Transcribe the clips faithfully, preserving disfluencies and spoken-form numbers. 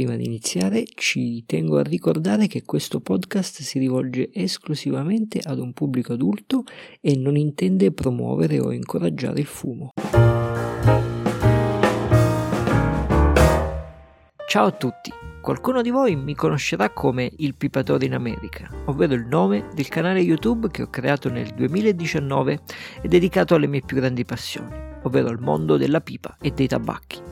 prima di iniziare ci tengo a ricordare che questo podcast si rivolge esclusivamente ad un pubblico adulto e non intende promuovere o incoraggiare il fumo. Ciao a tutti! Qualcuno di voi mi conoscerà come Il Pipatore in America, ovvero il nome del canale YouTube che ho creato nel duemiladiciannove e dedicato alle mie più grandi passioni, ovvero al mondo della pipa e dei tabacchi.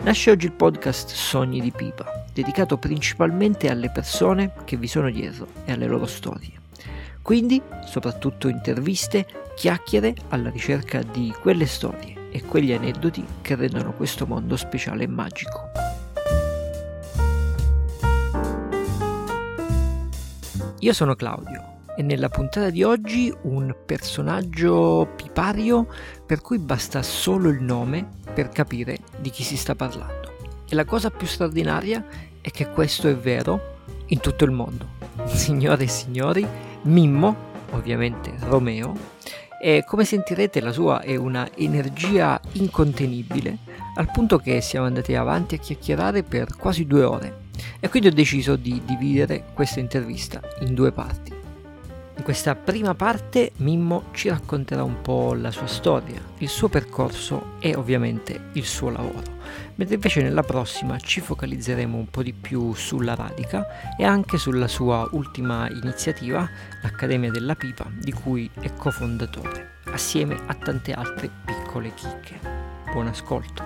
Nasce oggi il podcast Sogni di Pipa, dedicato principalmente alle persone che vi sono dietro e alle loro storie. Quindi, soprattutto interviste, chiacchiere alla ricerca di quelle storie e quegli aneddoti che rendono questo mondo speciale e magico. Io sono Claudio e nella puntata di oggi un personaggio pipario per cui basta solo il nome per capire di chi si sta parlando. E la cosa più straordinaria è che questo è vero in tutto il mondo. Signore e signori, Mimmo, ovviamente Romeo, e come sentirete la sua è una energia incontenibile, al punto che siamo andati avanti a chiacchierare per quasi due ore. E quindi ho deciso di dividere questa intervista in due parti. In questa prima parte Mimmo ci racconterà un po' la sua storia, il suo percorso e ovviamente il suo lavoro, mentre invece nella prossima ci focalizzeremo un po' di più sulla radica e anche sulla sua ultima iniziativa, l'Accademia della Pipa, di cui è cofondatore, assieme a tante altre piccole chicche. Buon ascolto!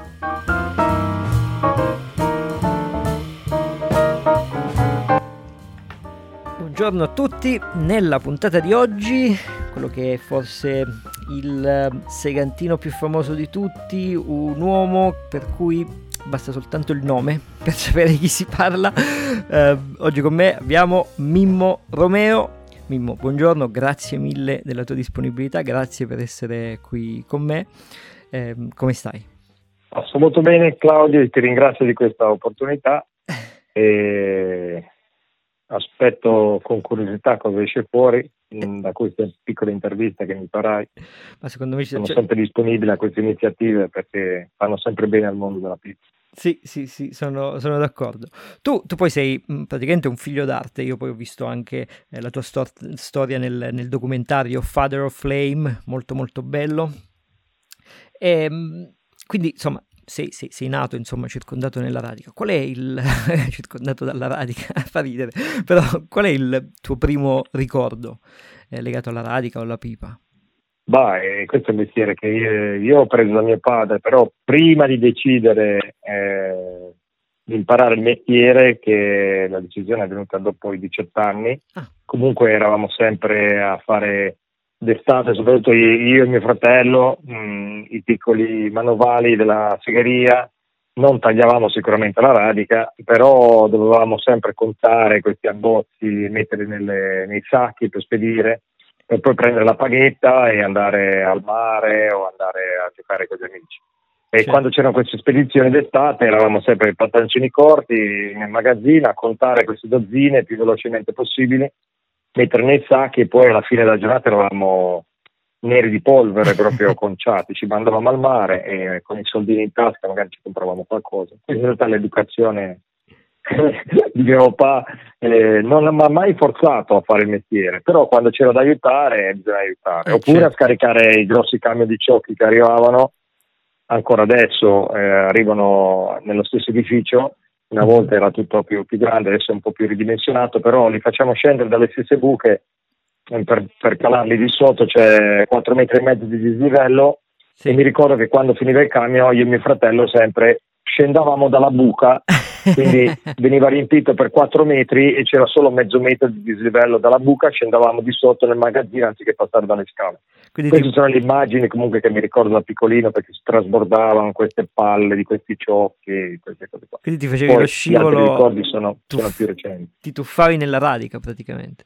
Buongiorno a tutti, nella puntata di oggi, quello che è forse il segantino più famoso di tutti, un uomo per cui basta soltanto il nome per sapere chi si parla, eh, oggi con me abbiamo Mimmo Romeo. Mimmo, buongiorno, grazie mille della tua disponibilità, grazie per essere qui con me, eh, come stai? Sto molto bene Claudio e ti ringrazio di questa opportunità e... aspetto con curiosità cosa esce fuori da questa piccola intervista che mi farai. Ma secondo me sono cioè... sempre disponibile a queste iniziative perché fanno sempre bene al mondo della pizza. Sì, sì, sì, sono, sono d'accordo. Tu, tu poi sei mh, praticamente un figlio d'arte. Io poi ho visto anche eh, la tua stor- storia nel, nel documentario Father of Flame, molto molto bello. E, mh, quindi insomma... Sei, sei, sei nato, insomma, circondato nella radica. Qual è il... circondato dalla radica, fa ridere. Però qual è il tuo primo ricordo eh, legato alla radica o alla pipa? Beh, questo è un mestiere che io, io ho preso da mio padre, però prima di decidere eh, di imparare il mestiere, che la decisione è venuta dopo i diciotto anni, ah. Comunque eravamo sempre a fare... d'estate, soprattutto io e mio fratello, mh, i piccoli manovali della segheria, non tagliavamo sicuramente la radica, però dovevamo sempre contare questi abbozzi, metterli nelle, nei sacchi per spedire, per poi prendere la paghetta e andare al mare o andare a giocare con gli amici. E sì. Quando c'erano queste spedizioni d'estate eravamo sempre in pantaloncini corti, nel magazzino, a contare queste dozzine più velocemente possibile, mettere nei sacchi e poi alla fine della giornata eravamo neri di polvere, proprio conciati, ci mandavamo al mare e con i soldini in tasca magari ci compravamo qualcosa. Quindi in realtà l'educazione di mio papà eh, non mi ha mai forzato a fare il mestiere, però quando c'era da aiutare bisogna aiutare, eh, oppure certo. A scaricare i grossi camion di ciocchi che arrivavano, ancora adesso eh, arrivano nello stesso edificio. Una volta era tutto più, più grande, adesso è un po' più ridimensionato, però li facciamo scendere dalle stesse buche per, per calarli di sotto, c'è quattro metri e mezzo di dislivello. Sì. E mi ricordo che quando finiva il camion io e mio fratello sempre scendavamo dalla buca, quindi veniva riempito per quattro metri e c'era solo mezzo metro di dislivello dalla buca, scendavamo di sotto nel magazzino anziché passare dalle scale. Quindi queste ti... sono le immagini comunque che mi ricordo da piccolino, perché si trasbordavano queste palle di questi ciocchi, queste cose qua. Quindi ti facevi poi lo scivolo. Gli altri ricordi sono, tuff... sono più recenti. Ti tuffavi nella radica praticamente.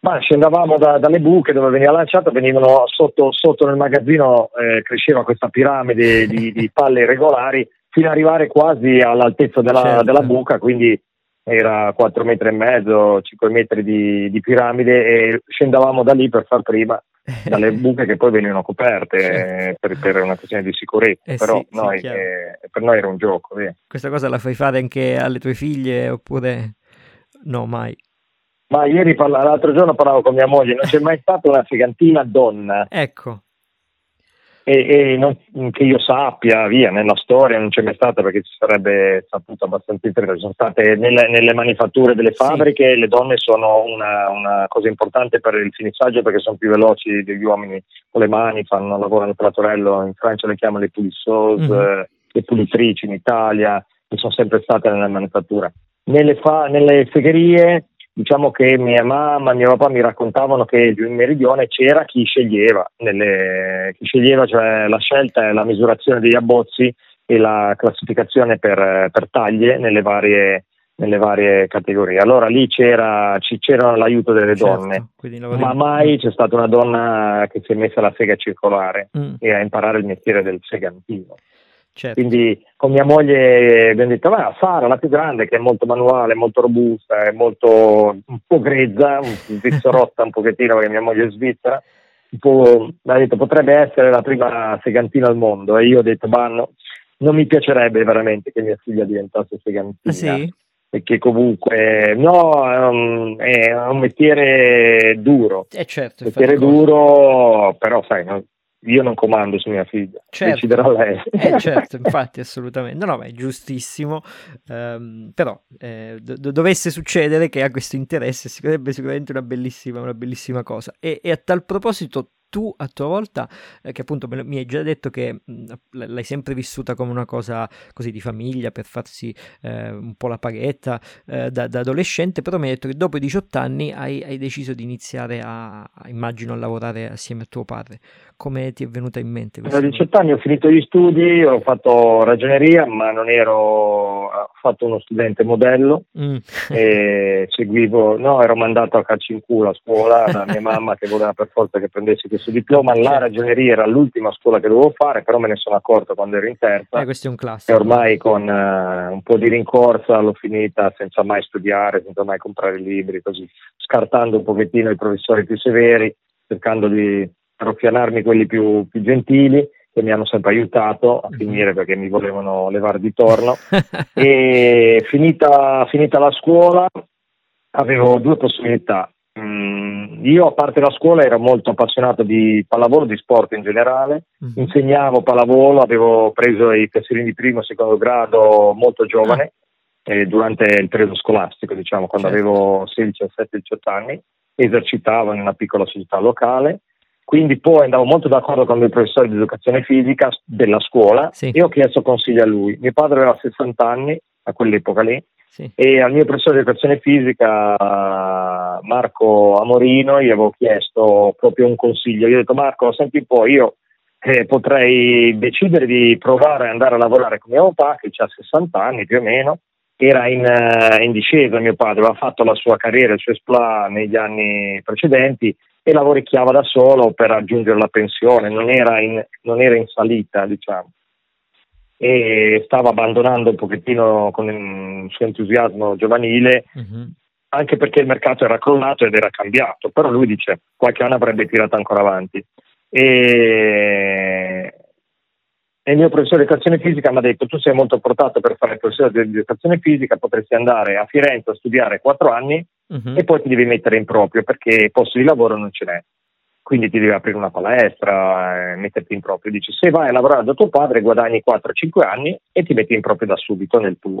Ma scendavamo da, dalle buche dove veniva lanciata, venivano sotto, sotto nel magazzino, eh, cresceva questa piramide di, di palle irregolari fino ad arrivare quasi all'altezza della, certo. della buca, quindi era quattro metri e mezzo, cinque metri di, di piramide e scendavamo da lì per far prima. dalle buche che poi venivano coperte per, per una questione di sicurezza, eh però sì, noi, sì, eh, per noi era un gioco. Via. Questa cosa la fai fare anche alle tue figlie oppure no, mai? Ma ieri parla... l'altro giorno parlavo con mia moglie, non c'è mai stata una figantina donna. Ecco. E, e non, che io sappia, via, nella storia non c'è mai stata, perché ci sarebbe saputo abbastanza interessante. Sono state nelle, nelle manifatture delle fabbriche, sì, le donne sono una, una cosa importante per il finissaggio, perché sono più veloci degli uomini con le mani, fanno, lavorano per la torello, in Francia le chiamano le pulisseuses, mm-hmm, le pulitrici in Italia, che sono sempre state nella manifattura. Nelle, fa, nelle segherie, diciamo che mia mamma e mio papà mi raccontavano che in meridione c'era chi sceglieva, nelle, chi sceglieva, cioè la scelta e la misurazione degli abbozzi e la classificazione per, per taglie nelle varie, nelle varie categorie. Allora lì c'era, c'era l'aiuto delle, certo, donne, ma mai c'è stata una donna che si è messa alla sega circolare mm. e a imparare il mestiere del segantino. Certo. Quindi con mia moglie abbiamo detto, va, Sara, la più grande, che è molto manuale, molto robusta, è molto un po' grezza, un vizzorotta un pochettino, perché mia moglie è svizzera, un po', mi ha detto, potrebbe essere la prima segantina al mondo. E io ho detto, ma no, non mi piacerebbe veramente che mia figlia diventasse segantina, sì, perché comunque no, um, è un mestiere duro, eh certo, mestiere duro, però sai, no? Io non comando su mia figlia, certo, deciderà lei. Eh, certo, infatti, assolutamente. No, no, ma è giustissimo. Um, però eh, do- dovesse succedere che ha questo interesse, sarebbe sicuramente una bellissima, una bellissima cosa. E, e a tal proposito, tu a tua volta, eh, che appunto mi hai già detto che mh, l'hai sempre vissuta come una cosa così di famiglia, per farsi eh, un po' la paghetta eh, da, da adolescente, però mi hai detto che dopo i diciotto anni hai, hai deciso di iniziare a, a, immagino, a lavorare assieme a tuo padre. Come ti è venuta in mente? A diciotto anni ho finito gli studi, ho fatto ragioneria, ma non ero, ho fatto uno studente modello, mm. e seguivo, no, ero mandato a calci in culo a scuola da mia mamma, che voleva per forza che prendessi questo diploma. La ragioneria era l'ultima scuola che dovevo fare, però me ne sono accorto quando ero in terza, eh, questo è un classico, e ormai con uh, un po' di rincorsa l'ho finita senza mai studiare, senza mai comprare libri, così scartando un pochettino i professori più severi, cercando di roffianarmi quelli più, più gentili, che mi hanno sempre aiutato a finire, perché mi volevano levare di torno. E finita, finita la scuola avevo due possibilità. Mm, io, a parte la scuola, ero molto appassionato di pallavolo, di sport in generale, mm. insegnavo pallavolo, avevo preso i tesserini di primo e secondo grado molto giovane, ah. eh, durante il periodo scolastico, diciamo, quando certo. avevo sedici, diciassette, diciotto anni, esercitavo in una piccola società locale. Quindi poi andavo molto d'accordo con il professore di educazione fisica della scuola, sì, e ho chiesto consiglio a lui. Mio padre aveva sessanta anni a quell'epoca lì, sì, e al mio professore di educazione fisica Marco Amorino gli avevo chiesto proprio un consiglio. Gli ho detto, Marco, senti un po', io eh, potrei decidere di provare ad andare a lavorare con mio papà, che ha sessanta anni più o meno. Era in, in discesa mio padre, aveva fatto la sua carriera, il suo esplat negli anni precedenti, e lavoricchiava da solo per raggiungere la pensione, non era in, non era in salita, diciamo, e stava abbandonando un pochettino con il suo entusiasmo giovanile, mm-hmm, anche perché il mercato era crollato ed era cambiato, però lui dice qualche anno avrebbe tirato ancora avanti. E, e il mio professore di educazione fisica mi ha detto, tu sei molto portato per fare il professore di educazione fisica, potresti andare a Firenze a studiare quattro anni, uh-huh, e poi ti devi mettere in proprio, perché posto di lavoro non ce n'è, quindi ti devi aprire una palestra, eh, metterti in proprio. Dici, se vai a lavorare da tuo padre guadagni quattro cinque anni e ti metti in proprio da subito nel tuo.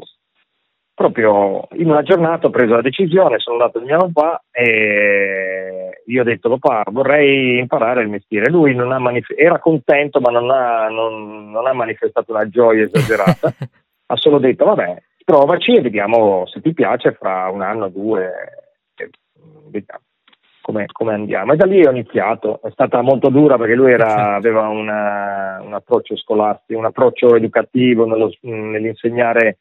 Proprio in una giornata ho preso la decisione, sono andato da mio papà e io ho detto, papà, vorrei imparare il mestiere. Lui non ha manif- era contento, ma non ha, non, non ha manifestato una gioia esagerata, ha solo detto, vabbè, provaci e vediamo se ti piace, fra un anno o due vediamo come, come andiamo. E da lì ho iniziato. È stata molto dura, perché lui era, aveva una, un approccio scolastico, un approccio educativo nello, nell'insegnare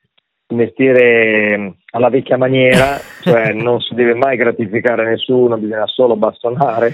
il mestiere alla vecchia maniera, cioè non si deve mai gratificare nessuno, bisogna solo bastonare.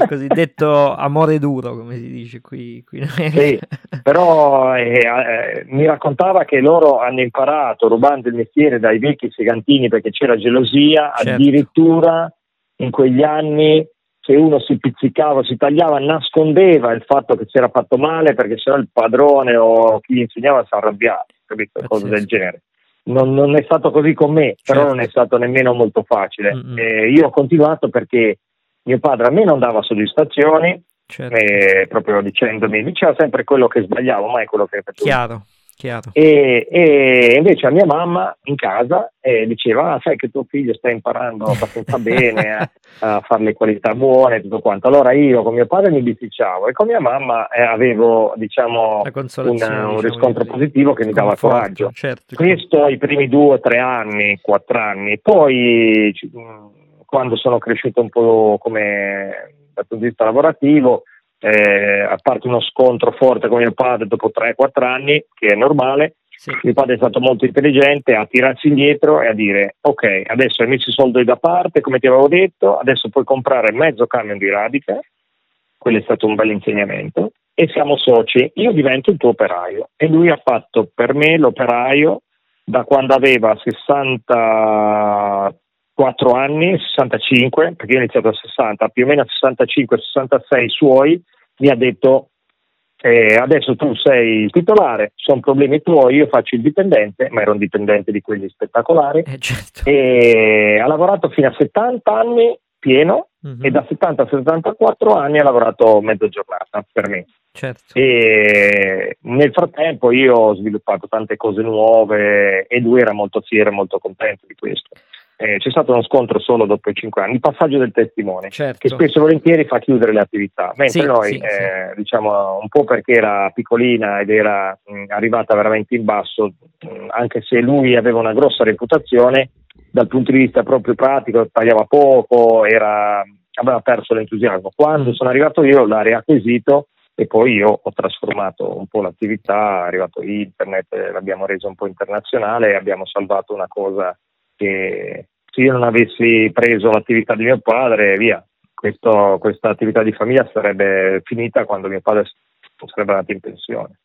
Il cosiddetto amore duro, come si dice qui. qui. Sì, però eh, eh, mi raccontava che loro hanno imparato, rubando il mestiere dai vecchi segantini, perché c'era gelosia, certo, addirittura in quegli anni se uno si pizzicava, si tagliava, nascondeva il fatto che si era fatto male, perché sennò il padrone o chi gli insegnava si arrabbiava, capito? Cose del genere. Non, non è stato così con me, certo. Però non è stato nemmeno molto facile. Mm-hmm. Eh, io ho continuato perché mio padre a me non dava soddisfazioni, certo. eh, proprio dicendomi, diceva sempre quello che sbagliavo, mai quello che facevo. Chiaro. Chiaro. E, e invece a mia mamma in casa eh, diceva ah, sai che tuo figlio sta imparando abbastanza bene a, a fare le qualità buone e tutto quanto. Allora io con mio padre mi bisticciavo e con mia mamma eh, avevo diciamo una, un diciamo, riscontro positivo che mi dava forte, coraggio, certo. Questo ai primi due o tre anni, quattro anni. Poi quando sono cresciuto un po' come dal punto di vista lavorativo, Eh, a parte uno scontro forte con mio padre dopo tre quattro anni, che è normale, sì. Mio padre è stato molto intelligente a tirarsi indietro e a dire ok, adesso hai messo i soldi da parte come ti avevo detto, adesso puoi comprare mezzo camion di radica, quello è stato un bel insegnamento, e siamo soci, io divento il tuo operaio. E lui ha fatto per me l'operaio da quando aveva sessantaquattro anni, sessantacinque, perché io ho iniziato a sessanta, più o meno a sessantacinque sessantasei suoi, mi ha detto eh, adesso tu sei il titolare, sono problemi tuoi, io faccio il dipendente, ma ero un dipendente di quelli spettacolari, eh, certo. E ha lavorato fino a settanta anni pieno, mm-hmm. E da settanta a settantaquattro anni ha lavorato mezza giornata per me, certo. E nel frattempo io ho sviluppato tante cose nuove e lui era molto fiero e molto contento di questo. Eh, c'è stato uno scontro solo dopo i cinque anni, il passaggio del testimone, certo. Che spesso e volentieri fa chiudere le attività, mentre sì, noi sì, eh, sì. diciamo un po' perché era piccolina ed era mh, arrivata veramente in basso, mh, anche se lui aveva una grossa reputazione dal punto di vista proprio pratico, tagliava poco, era, aveva perso l'entusiasmo. Quando sono arrivato io l'ha riacquisito e poi io ho trasformato un po' l'attività, è arrivato internet, l'abbiamo reso un po' internazionale e abbiamo salvato una cosa che se io non avessi preso l'attività di mio padre, via, questo, questa attività di famiglia sarebbe finita quando mio padre sarebbe andato in pensione.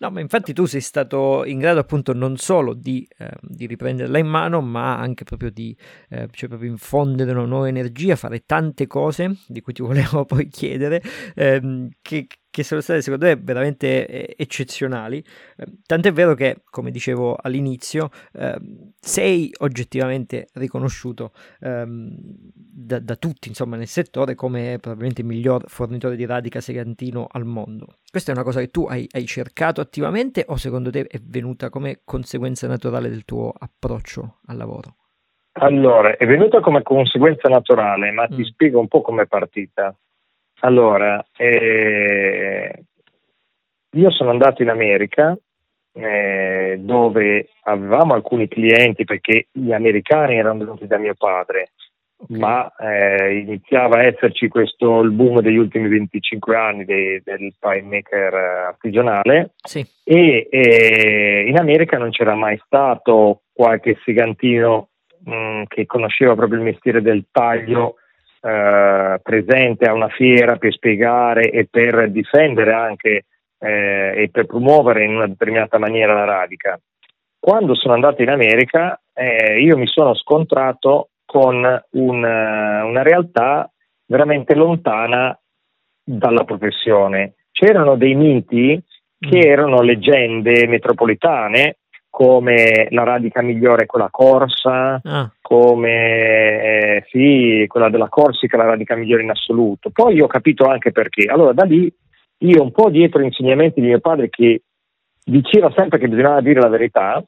No, ma infatti tu sei stato in grado appunto non solo di, eh, di riprenderla in mano, ma anche proprio di eh, cioè proprio infondere una nuova energia, fare tante cose di cui ti volevo poi chiedere, ehm, che, che sono state secondo me veramente eh, eccezionali, eh, tant'è vero che, come dicevo all'inizio, eh, sei oggettivamente riconosciuto eh, da, da tutti, insomma, nel settore come probabilmente il miglior fornitore di radica segantino al mondo. Questa è una cosa che tu hai, hai cercato attivamente o secondo te è venuta come conseguenza naturale del tuo approccio al lavoro? Allora, è venuta come conseguenza naturale, ma mm. ti spiego un po' come è partita. Allora, eh, io sono andato in America eh, dove avevamo alcuni clienti perché gli americani erano venuti da mio padre. Okay. Ma eh, iniziava a esserci questo il boom degli ultimi venticinque anni de, del pie maker artigianale, sì. e, e in America non c'era mai stato qualche segantino mh, che conosceva proprio il mestiere del taglio eh, presente a una fiera per spiegare e per difendere anche eh, e per promuovere in una determinata maniera la radica. Quando sono andato in America eh, io mi sono scontrato con una, una realtà veramente lontana dalla professione. C'erano dei miti che erano leggende metropolitane, come la radica migliore è quella corsa, ah. come eh, sì, quella della Corsica è la radica migliore in assoluto. Poi io ho capito anche perché. Allora da lì io un po' dietro gli insegnamenti di mio padre che diceva sempre che bisognava dire la verità,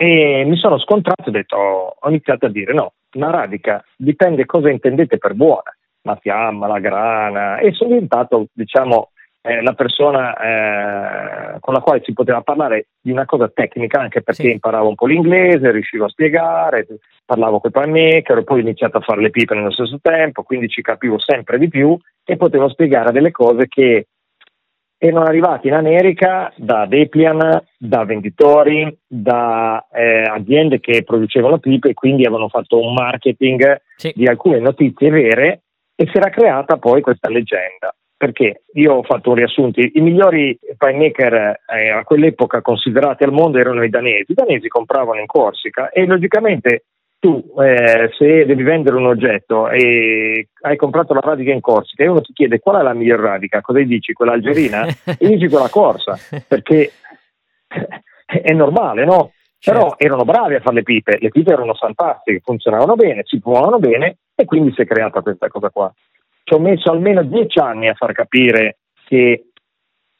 e mi sono scontrato e ho detto, oh, ho iniziato a dire no, una radica dipende cosa intendete per buona, la fiamma, la grana, e sono diventato diciamo eh, la persona eh, con la quale si poteva parlare di una cosa tecnica, anche perché sì. imparavo un po' l'inglese, riuscivo a spiegare, parlavo con i panmaker, poi ho iniziato a fare le pipe nello stesso tempo, quindi ci capivo sempre di più e potevo spiegare delle cose che erano arrivati in America da Deplian, da venditori, da eh, aziende che producevano pipe e quindi avevano fatto un marketing sì. di alcune notizie vere e si era creata poi questa leggenda. Perché io ho fatto un riassunto, i migliori pie maker eh, a quell'epoca considerati al mondo erano i danesi, i danesi compravano in Corsica e logicamente tu eh, se devi vendere un oggetto e hai comprato la radica in Corsica e uno ti chiede qual è la miglior radica, cosa dici? Quella algerina? E dici quella corsa, perché è normale, no? Certo. Però erano bravi a fare le pipe, le pipe erano fantastiche, funzionavano bene, si fumavano bene e quindi si è creata questa cosa qua. Ci ho messo almeno dieci anni a far capire che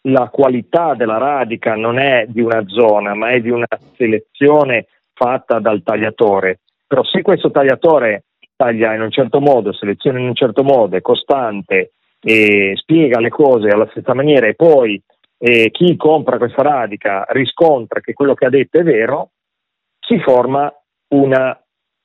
la qualità della radica non è di una zona, ma è di una selezione fatta dal tagliatore. Però se questo tagliatore taglia in un certo modo, seleziona in un certo modo, è costante e spiega le cose alla stessa maniera e poi eh, chi compra questa radica riscontra che quello che ha detto è vero, si forma una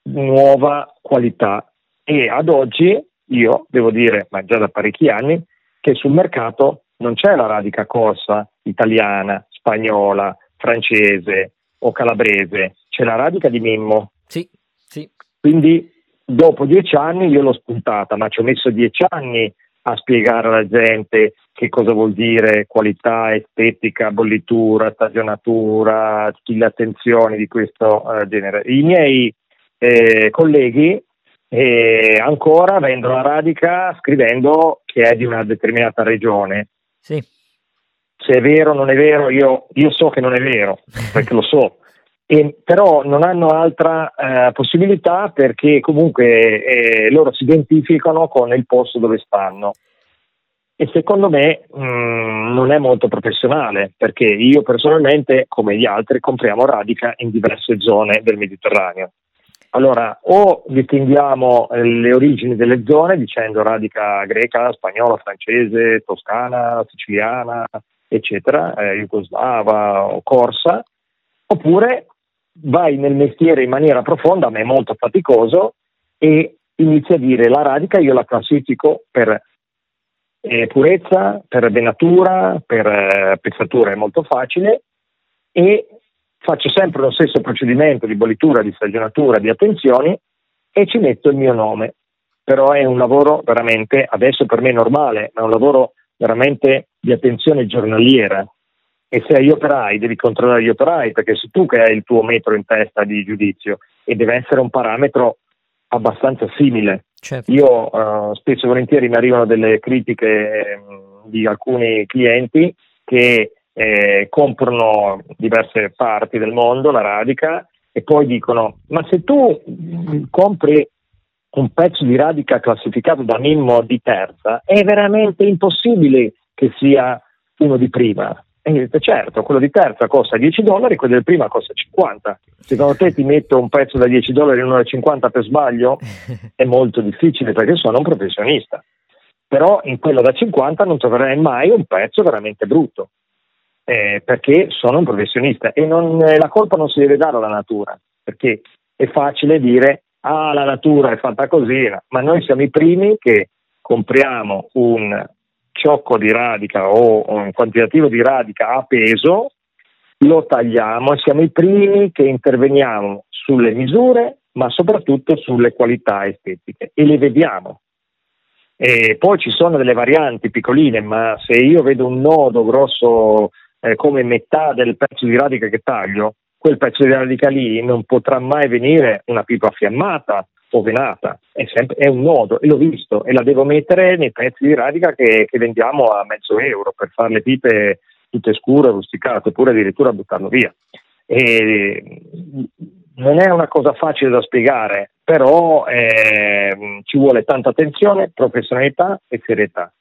nuova qualità. E ad oggi io devo dire, ma già da parecchi anni, che sul mercato non c'è la radica corsa italiana, spagnola, francese o calabrese, c'è la radica di Mimmo. Sì, sì. Quindi dopo dieci anni io l'ho spuntata, ma ci ho messo dieci anni a spiegare alla gente che cosa vuol dire qualità, estetica, bollitura, stagionatura, tutte le attenzioni di questo eh, genere. I miei eh, colleghi eh, ancora vendono la radica scrivendo che è di una determinata regione. Sì. Se è vero, non è vero, io, io so che non è vero, perché lo so, e, però non hanno altra eh, possibilità, perché comunque eh, loro si identificano con il posto dove stanno. E secondo me mh, non è molto professionale, perché io personalmente, come gli altri, compriamo radica in diverse zone del Mediterraneo. Allora, o distinguiamo le origini delle zone dicendo radica greca, spagnola, francese, toscana, siciliana, eccetera, eh, jugoslava o corsa, oppure vai nel mestiere in maniera profonda, ma è molto faticoso, e inizi a dire la radica io la classifico per eh, purezza, per venatura, per eh, pezzatura, è molto facile, e faccio sempre lo stesso procedimento di bollitura, di stagionatura, di attenzioni, e ci metto il mio nome. Però è un lavoro veramente, adesso per me è normale, ma è un lavoro veramente di attenzione giornaliera. E se hai operai, devi controllare gli operai, perché sei tu che hai il tuo metro in testa di giudizio, e deve essere un parametro abbastanza simile. Certo. Io eh, spesso e volentieri mi arrivano delle critiche eh, di alcuni clienti che Eh, comprano diverse parti del mondo la radica e poi dicono: ma se tu compri un pezzo di radica classificato da Mimmo di terza, è veramente impossibile che sia uno di prima. E io dico: certo, quello di terza costa dieci dollari, quello del prima costa cinquanta. Secondo te ti metto un pezzo da dieci dollari e uno da cinquanta per sbaglio? È molto difficile, perché sono un professionista, però in quello da cinquanta non troverai mai un pezzo veramente brutto. Eh, perché sono un professionista e non, eh, la colpa non si deve dare alla natura, perché è facile dire ah la natura è fatta così, ma noi siamo i primi che compriamo un ciocco di radica o un quantitativo di radica a peso, lo tagliamo, siamo i primi che interveniamo sulle misure, ma soprattutto sulle qualità estetiche, e le vediamo. E poi ci sono delle varianti piccoline, ma se io vedo un nodo grosso Eh, come metà del pezzo di radica che taglio, quel pezzo di radica lì non potrà mai venire una pipa affiammata o venata, è, sempre, è un nodo, e l'ho visto, e la devo mettere nei pezzi di radica che, che vendiamo a mezzo euro per fare le pipe tutte scure, rusticate, oppure addirittura buttarlo via. E non è una cosa facile da spiegare, però eh, ci vuole tanta attenzione, professionalità e serietà,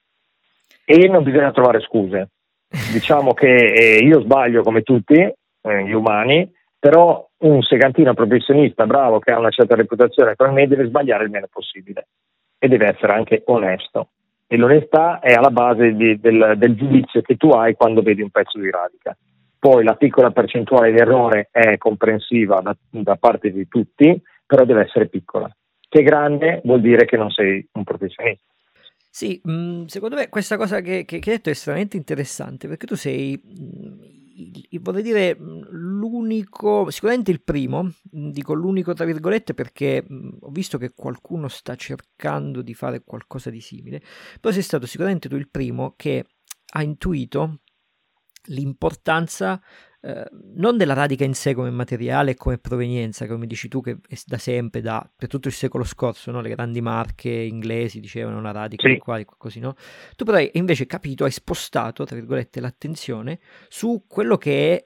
e non bisogna trovare scuse. Diciamo che eh, io sbaglio come tutti eh, gli umani, però un segantino professionista bravo che ha una certa reputazione per me deve sbagliare il meno possibile e deve essere anche onesto, e l'onestà è alla base di, del, del giudizio che tu hai quando vedi un pezzo di radica. Poi la piccola percentuale di errore è comprensiva da, da parte di tutti, però deve essere piccola. Se grande vuol dire che non sei un professionista. Sì, secondo me questa cosa che, che, che hai detto è estremamente interessante, perché tu sei, vorrei dire, l'unico, sicuramente il primo, dico l'unico tra virgolette perché ho visto che qualcuno sta cercando di fare qualcosa di simile, però sei stato sicuramente tu il primo che ha intuito l'importanza eh, non della radica in sé come materiale e come provenienza, come dici tu, che da sempre, da, per tutto il secolo scorso, no? Le grandi marche inglesi dicevano la radica, sì, qua, così, no? Tu però hai invece capito, hai spostato, tra virgolette, l'attenzione su quello che è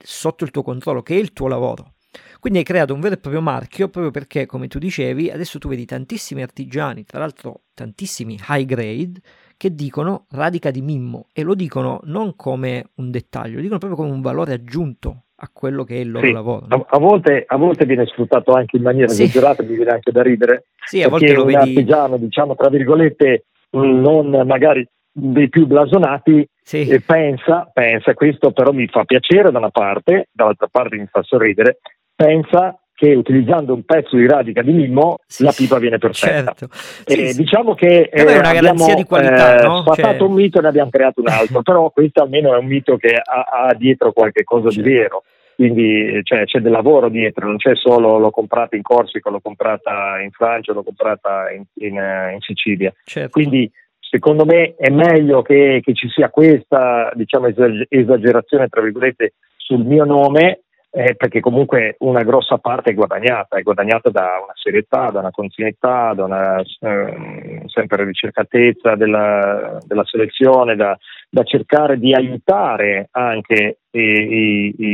sotto il tuo controllo, che è il tuo lavoro. Quindi hai creato un vero e proprio marchio, proprio perché, come tu dicevi, adesso tu vedi tantissimi artigiani, tra l'altro tantissimi high grade, che dicono radica di Mimmo, e lo dicono non come un dettaglio, lo dicono proprio come un valore aggiunto a quello che è il loro, sì, lavoro, no? a, a, volte, a volte viene sfruttato anche in maniera esagerata, sì, mi viene anche da ridere, sì, a volte lo vedi... artigiano, diciamo tra virgolette, non magari dei più blasonati, sì, e pensa, pensa, questo però mi fa piacere da una parte, dall'altra parte mi fa sorridere, pensa che utilizzando un pezzo di radica di Mimmo, sì, la pipa viene perfetta. Certo. Sì, e sì, diciamo che eh, è una garanzia di qualità, eh, no? Sfatato, cioè... un mito e ne abbiamo creato un altro, però questo almeno è un mito che ha, ha dietro qualche cosa, certo, di vero. Quindi cioè, c'è del lavoro dietro, non c'è solo l'ho comprata in Corsica, l'ho comprata in Francia, l'ho comprata in, in, in Sicilia. Certo. Quindi secondo me è meglio che, che ci sia questa, diciamo, esagerazione, tra virgolette, sul mio nome, Eh, perché comunque una grossa parte è guadagnata, è guadagnata da una serietà, da una continuità, da una eh, sempre ricercatezza della, della selezione, da, da cercare di aiutare anche i, i, i,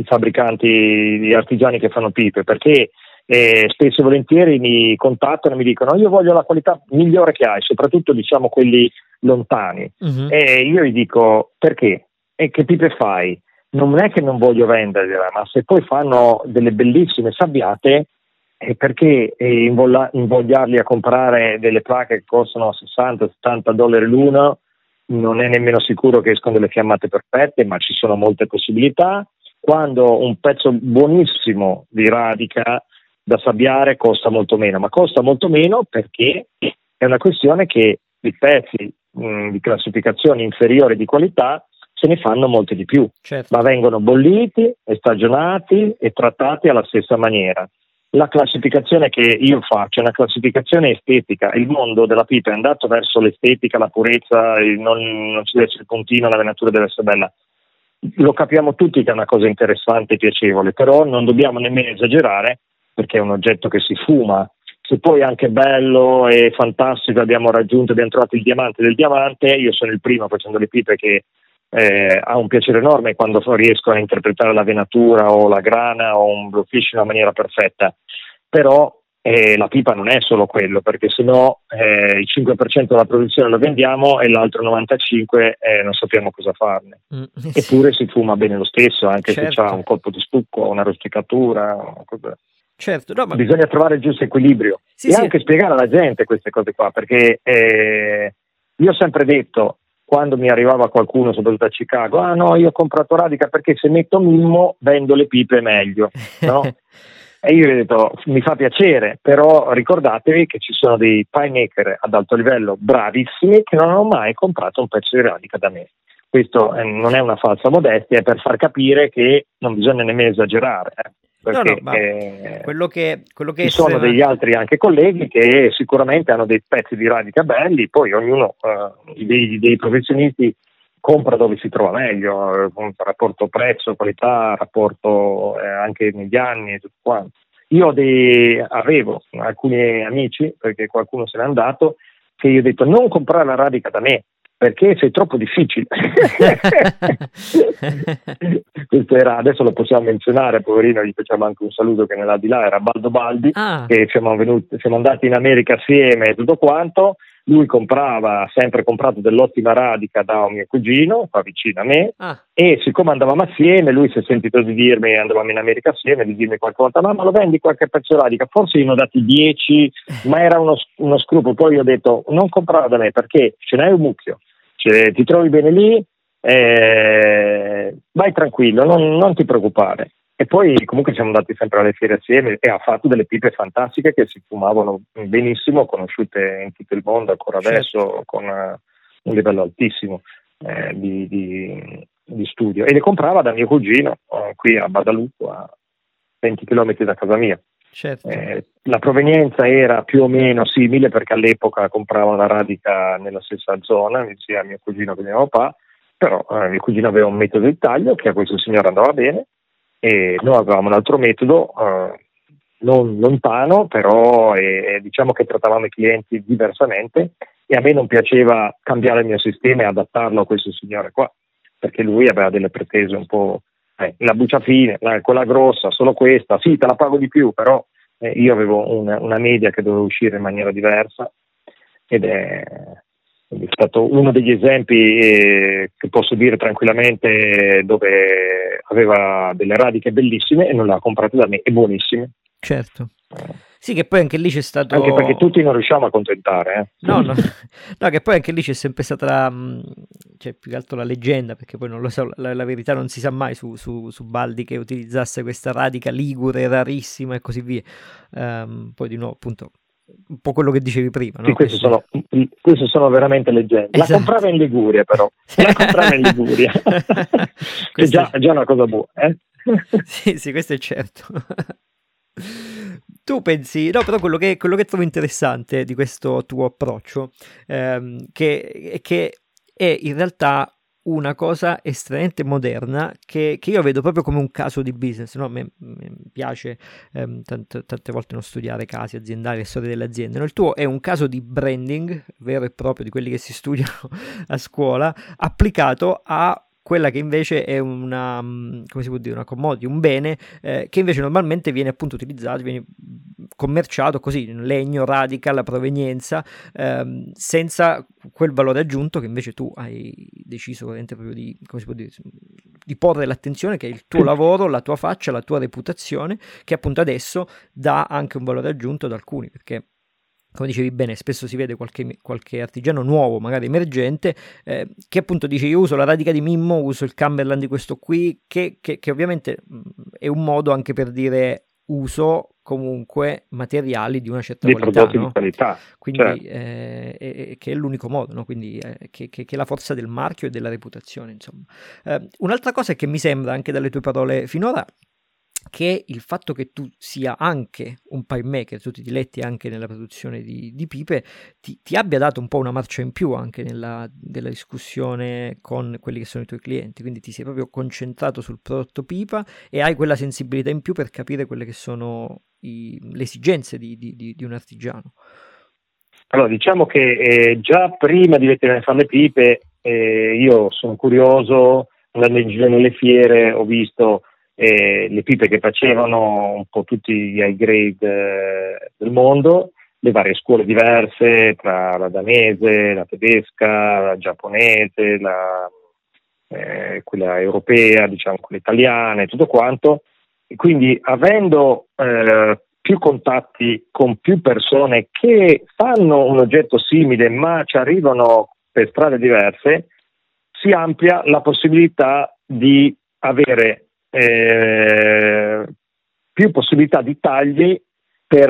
i fabbricanti, gli artigiani che fanno pipe, perché eh, spesso e volentieri mi contattano e mi dicono io voglio la qualità migliore che hai, soprattutto diciamo quelli lontani, uh-huh, e io gli dico perché? E che pipe fai? Non è che non voglio vendergliela, ma se poi fanno delle bellissime sabbiate, eh, perché eh, invola- invogliarli a comprare delle placche che costano sessanta settanta dollari l'una? Non è nemmeno sicuro che escono delle fiammate perfette, ma ci sono molte possibilità. Quando un pezzo buonissimo di radica da sabbiare costa molto meno, ma costa molto meno perché è una questione che i pezzi mh, di classificazione inferiore di qualità se ne fanno molti di più, certo, ma vengono bolliti e stagionati e trattati alla stessa maniera. La classificazione che io faccio è una classificazione estetica, il mondo della pipa è andato verso l'estetica, la purezza, il non, non ci deve essere il puntino, la venatura deve essere bella. Lo capiamo tutti che è una cosa interessante e piacevole, però non dobbiamo nemmeno esagerare perché è un oggetto che si fuma. Se poi anche bello e fantastico abbiamo raggiunto, abbiamo trovato il diamante del diamante, io sono il primo facendo le pipe che Eh, ha un piacere enorme quando riesco a interpretare la venatura o la grana o un bluefish in una maniera perfetta, però eh, la pipa non è solo quello, perché sennò eh, il cinque per cento della produzione lo vendiamo e l'altro novantacinque per cento eh, non sappiamo cosa farne, mm, sì, eppure si fuma bene lo stesso anche, certo, se c'ha un colpo di stucco, una rusticatura, una cosa... Certo, no, ma... bisogna trovare il giusto equilibrio, sì, e sì, anche spiegare alla gente queste cose qua, perché eh, io ho sempre detto, quando mi arrivava qualcuno, soprattutto a Chicago, ah no, io ho comprato radica perché se metto Mimmo vendo le pipe meglio, no? E io gli ho detto, mi fa piacere, però ricordatevi che ci sono dei pie maker ad alto livello bravissimi che non hanno mai comprato un pezzo di radica da me. Questo eh, non è una falsa modestia, è per far capire che non bisogna nemmeno esagerare, eh, perché no, no, eh, quello che, quello che ci sono estrema... degli altri anche colleghi che sicuramente hanno dei pezzi di radica belli, poi ognuno eh, dei, dei professionisti compra dove si trova meglio, eh, rapporto prezzo, qualità, rapporto eh, anche negli anni e tutto quanto. Io dei, avevo alcuni amici, perché qualcuno se n'è andato, che io ho detto non comprare la radica da me, perché sei troppo difficile. Questo era, adesso lo possiamo menzionare, poverino, gli facciamo anche un saluto che nella di là era Baldo Baldi, ah, che siamo, venuti, siamo andati in America assieme e tutto quanto, lui comprava, ha sempre comprato dell'ottima radica da un mio cugino, qua vicino a me, ah, e siccome andavamo assieme, lui si è sentito di dirmi, andavamo in America assieme, di dirmi qualche volta, mamma lo vendi qualche pezzo di radica, forse io ho dati dieci, ma era uno, uno scrupolo, poi io ho detto non comprare da me perché ce n'hai un mucchio. Cioè, ti trovi bene lì, eh, vai tranquillo, non, non ti preoccupare. E poi comunque siamo andati sempre alle fiere assieme e ha fatto delle pipe fantastiche che si fumavano benissimo, conosciute in tutto il mondo ancora adesso, certo, con uh, un livello altissimo eh, di, di, di studio. E le comprava da mio cugino, uh, qui a Badalucco, a venti chilometri da casa mia. Certo. Eh, la provenienza era più o meno simile perché all'epoca compravano la radica nella stessa zona, sia mio cugino che mio papà, però eh, mio cugino aveva un metodo di taglio che a questo signore andava bene e noi avevamo un altro metodo eh, non lontano, però eh, diciamo che trattavamo i clienti diversamente e a me non piaceva cambiare il mio sistema e adattarlo a questo signore qua, perché lui aveva delle pretese un po' eh, la buccia fine, la, quella grossa, solo questa, sì te la pago di più, però eh, io avevo una, una media che doveva uscire in maniera diversa ed è... È stato uno degli esempi eh, che posso dire tranquillamente, dove aveva delle radiche bellissime e non le ha comprate da me, e buonissime. Certo. Sì, che poi anche lì c'è stato... Anche perché tutti non riusciamo a contentare. Eh. No, no, no, che poi anche lì c'è sempre stata la, cioè, più che altro la leggenda, perché poi non lo so, la, la verità non si sa mai su, su, su Baldi, che utilizzasse questa radica ligure rarissima e così via. Um, poi di nuovo, appunto... un po' quello che dicevi prima, no? Sì, queste, sono, queste sono veramente leggende. Esatto. La comprava in Liguria, però la comprava in Liguria che è già, è già una cosa buona, eh? Sì, sì, questo è certo. Tu pensi, no, però quello che, quello che trovo interessante di questo tuo approccio ehm, che, che è in realtà una cosa estremamente moderna che, che io vedo proprio come un caso di business, no? A me piace ehm, tante, tante volte non studiare casi aziendali e storie delle aziende, no? Il tuo è un caso di branding vero e proprio, di quelli che si studiano a scuola, applicato a quella che invece è una, come si può dire, una commodity, un bene eh, che invece normalmente viene appunto utilizzato, viene commerciato così, in legno, radica, la provenienza, ehm, senza quel valore aggiunto che invece tu hai deciso veramente proprio di, come si può dire, di porre l'attenzione, che è il tuo lavoro, la tua faccia, la tua reputazione, che appunto adesso dà anche un valore aggiunto ad alcuni, perché... come dicevi bene, spesso si vede qualche, qualche artigiano nuovo, magari emergente, eh, che appunto dice io uso la radica di Mimmo, uso il Cumberland di questo qui, che, che, che ovviamente è un modo anche per dire uso comunque materiali di una certa di qualità, prodotti, no? Di qualità, quindi certo. eh, è, è, che è l'unico modo, no? Quindi eh, che, che, che è la forza del marchio e della reputazione, insomma. Eh, un'altra cosa che mi sembra anche dalle tue parole finora, che il fatto che tu sia anche un pipe maker, tu ti diletti anche nella produzione di, di pipe, ti, ti abbia dato un po' una marcia in più anche nella, nella discussione con quelli che sono i tuoi clienti, quindi ti sei proprio concentrato sul prodotto pipa e hai quella sensibilità in più per capire quelle che sono i, le esigenze di, di, di, di un artigiano. Allora, diciamo che eh, già prima di mettermi a fare le pipe eh, io sono curioso, andando in giro nelle fiere ho visto E le pipe che facevano un po' tutti gli high grade eh, del mondo, le varie scuole diverse, tra la danese, la tedesca, la giapponese, la, eh, quella europea, diciamo quella italiana e tutto quanto. E quindi avendo eh, più contatti con più persone che fanno un oggetto simile ma ci arrivano per strade diverse, si amplia la possibilità di avere Eh, più possibilità di tagli per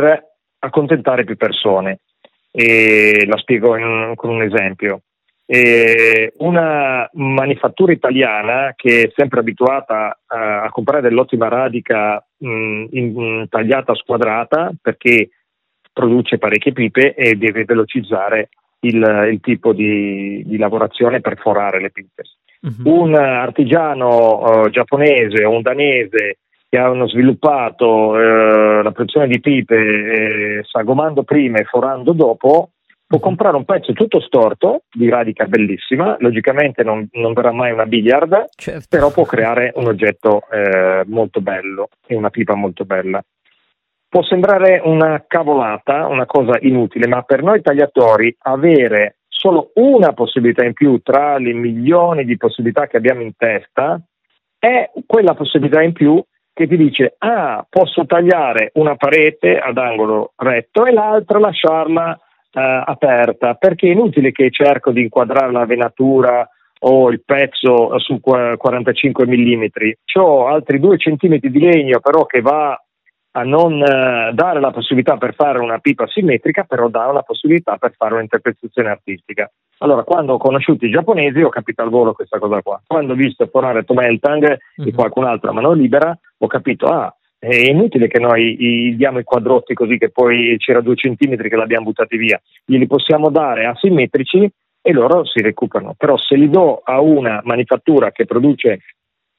accontentare più persone. E la spiego in, con un esempio. E una manifattura italiana che è sempre abituata a, a comprare dell'ottima radica mh, in, tagliata squadrata, perché produce parecchie pipe e deve velocizzare il, il tipo di, di lavorazione per forare le pipe. Mm-hmm. Un artigiano eh, giapponese o un danese che hanno sviluppato eh, la produzione di pipe eh, sagomando prima e forando dopo, può comprare un pezzo tutto storto di radica bellissima, logicamente non, non verrà mai una billiard, certo. Però può creare un oggetto eh, molto bello e una pipa molto bella. Può sembrare una cavolata, una cosa inutile, ma per noi tagliatori avere solo una possibilità in più tra le milioni di possibilità che abbiamo in testa è quella possibilità in più che ti dice: ah, posso tagliare una parete ad angolo retto e l'altra lasciarla eh, aperta, perché è inutile che cerco di inquadrare la venatura o il pezzo su quarantacinque millimetri, c'ho altri due centimetri di legno però che va a non eh, dare la possibilità per fare una pipa simmetrica, però dà la possibilità per fare un'interpretazione artistica. Allora, quando ho conosciuto i giapponesi ho capito al volo questa cosa qua. Quando ho visto forare Tom Heltang mm-hmm. e qualcun'altra mano libera, ho capito, ah, è inutile che noi i, diamo i quadrotti così che poi c'era due centimetri che l'abbiamo buttati via, glieli possiamo dare asimmetrici e loro si recuperano. Però se li do a una manifattura che produce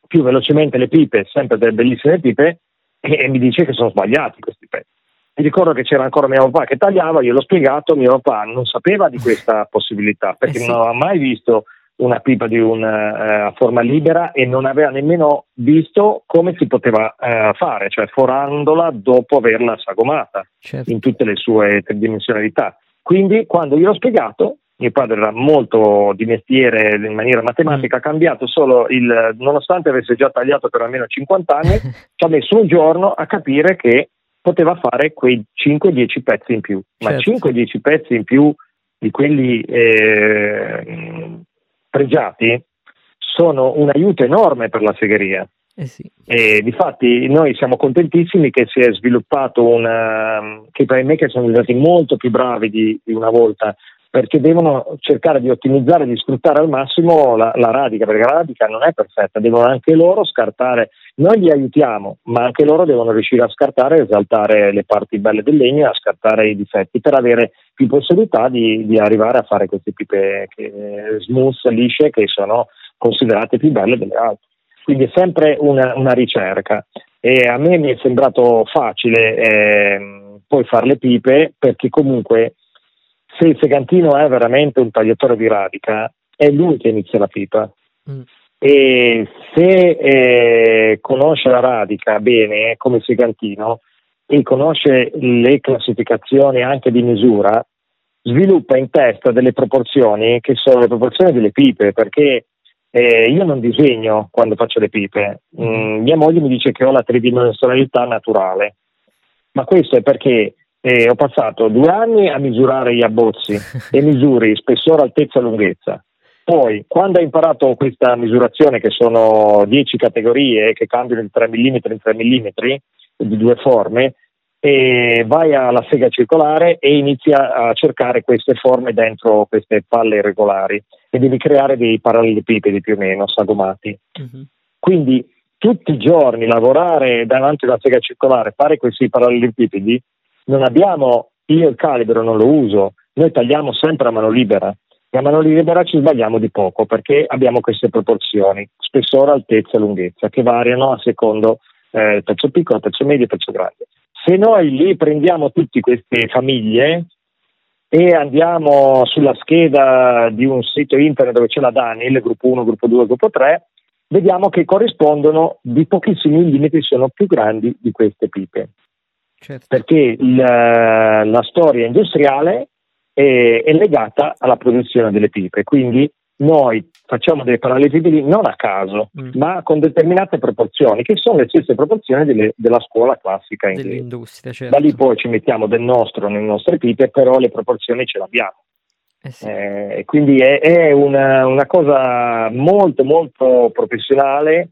più velocemente le pipe, sempre delle bellissime pipe, e, e mi dice che sono sbagliati questi pezzi. Mi ricordo che c'era ancora mio papà che tagliava, io l'ho spiegato, mio papà non sapeva di questa possibilità, perché eh sì. non aveva mai visto una pipa di una uh, forma libera e non aveva nemmeno visto come si poteva uh, fare, cioè forandola dopo averla sagomata, certo, in tutte le sue tridimensionalità. Quindi quando gliel'ho spiegato, mio padre era molto di mestiere in maniera matematica, ha cambiato solo il, nonostante avesse già tagliato per almeno cinquanta anni, ci ha messo un giorno a capire che poteva fare quei cinque dieci pezzi in più, ma certo. cinque dieci pezzi in più di quelli eh, pregiati sono un aiuto enorme per la segheria. Eh sì. E difatti noi siamo contentissimi che si è sviluppato una, che i playmaker sono diventati molto più bravi di, di una volta, perché devono cercare di ottimizzare, di sfruttare al massimo la, la radica, perché la radica non è perfetta, devono anche loro scartare, noi li aiutiamo, ma anche loro devono riuscire a scartare e esaltare le parti belle del legno e a scartare i difetti per avere più possibilità di, di arrivare a fare queste pipe che, smooth, lisce, che sono considerate più belle delle altre. Quindi è sempre una, una ricerca, e a me mi è sembrato facile eh, poi fare le pipe, perché comunque se il segantino è veramente un tagliatore di radica, è lui che inizia la pipa. Mm. E se eh, conosce la radica bene, come segantino, e conosce le classificazioni anche di misura, sviluppa in testa delle proporzioni che sono le proporzioni delle pipe, perché eh, io non disegno quando faccio le pipe. Mm, mia moglie mi dice che ho la tridimensionalità naturale, ma questo è perché E ho passato due anni a misurare gli abbozzi e misuri spessore, altezza e lunghezza. Poi, quando ho imparato questa misurazione, che sono dieci categorie che cambiano di tre millimetri in tre millimetri, di due forme, e vai alla sega circolare e inizia a cercare queste forme dentro queste palle irregolari e devi creare dei parallelepipedi più o meno sagomati. Uh-huh. Quindi tutti i giorni lavorare davanti alla sega circolare, fare questi parallelepipedi. Non abbiamo, io il calibro non lo uso, noi tagliamo sempre a mano libera, e a mano libera ci sbagliamo di poco, perché abbiamo queste proporzioni, spessore, altezza e lunghezza, che variano a secondo eh, pezzo piccolo, pezzo medio e pezzo grande. Se noi li prendiamo tutte queste famiglie e andiamo sulla scheda di un sito internet dove c'è la Danil, gruppo uno, gruppo due, gruppo tre, vediamo che corrispondono di pochissimi millimetri, sono più grandi di queste pipe. Certo. Perché la, la storia industriale è, è legata alla produzione delle pipe, quindi noi facciamo dei parallelepipedi non a caso, mm. ma con determinate proporzioni, che sono le stesse proporzioni delle, della scuola classica inglese. Dell'industria, certo. Da lì poi ci mettiamo del nostro nelle nostre pipe, però le proporzioni ce l'abbiamo. Eh sì. eh, quindi è, è una, una cosa molto molto professionale.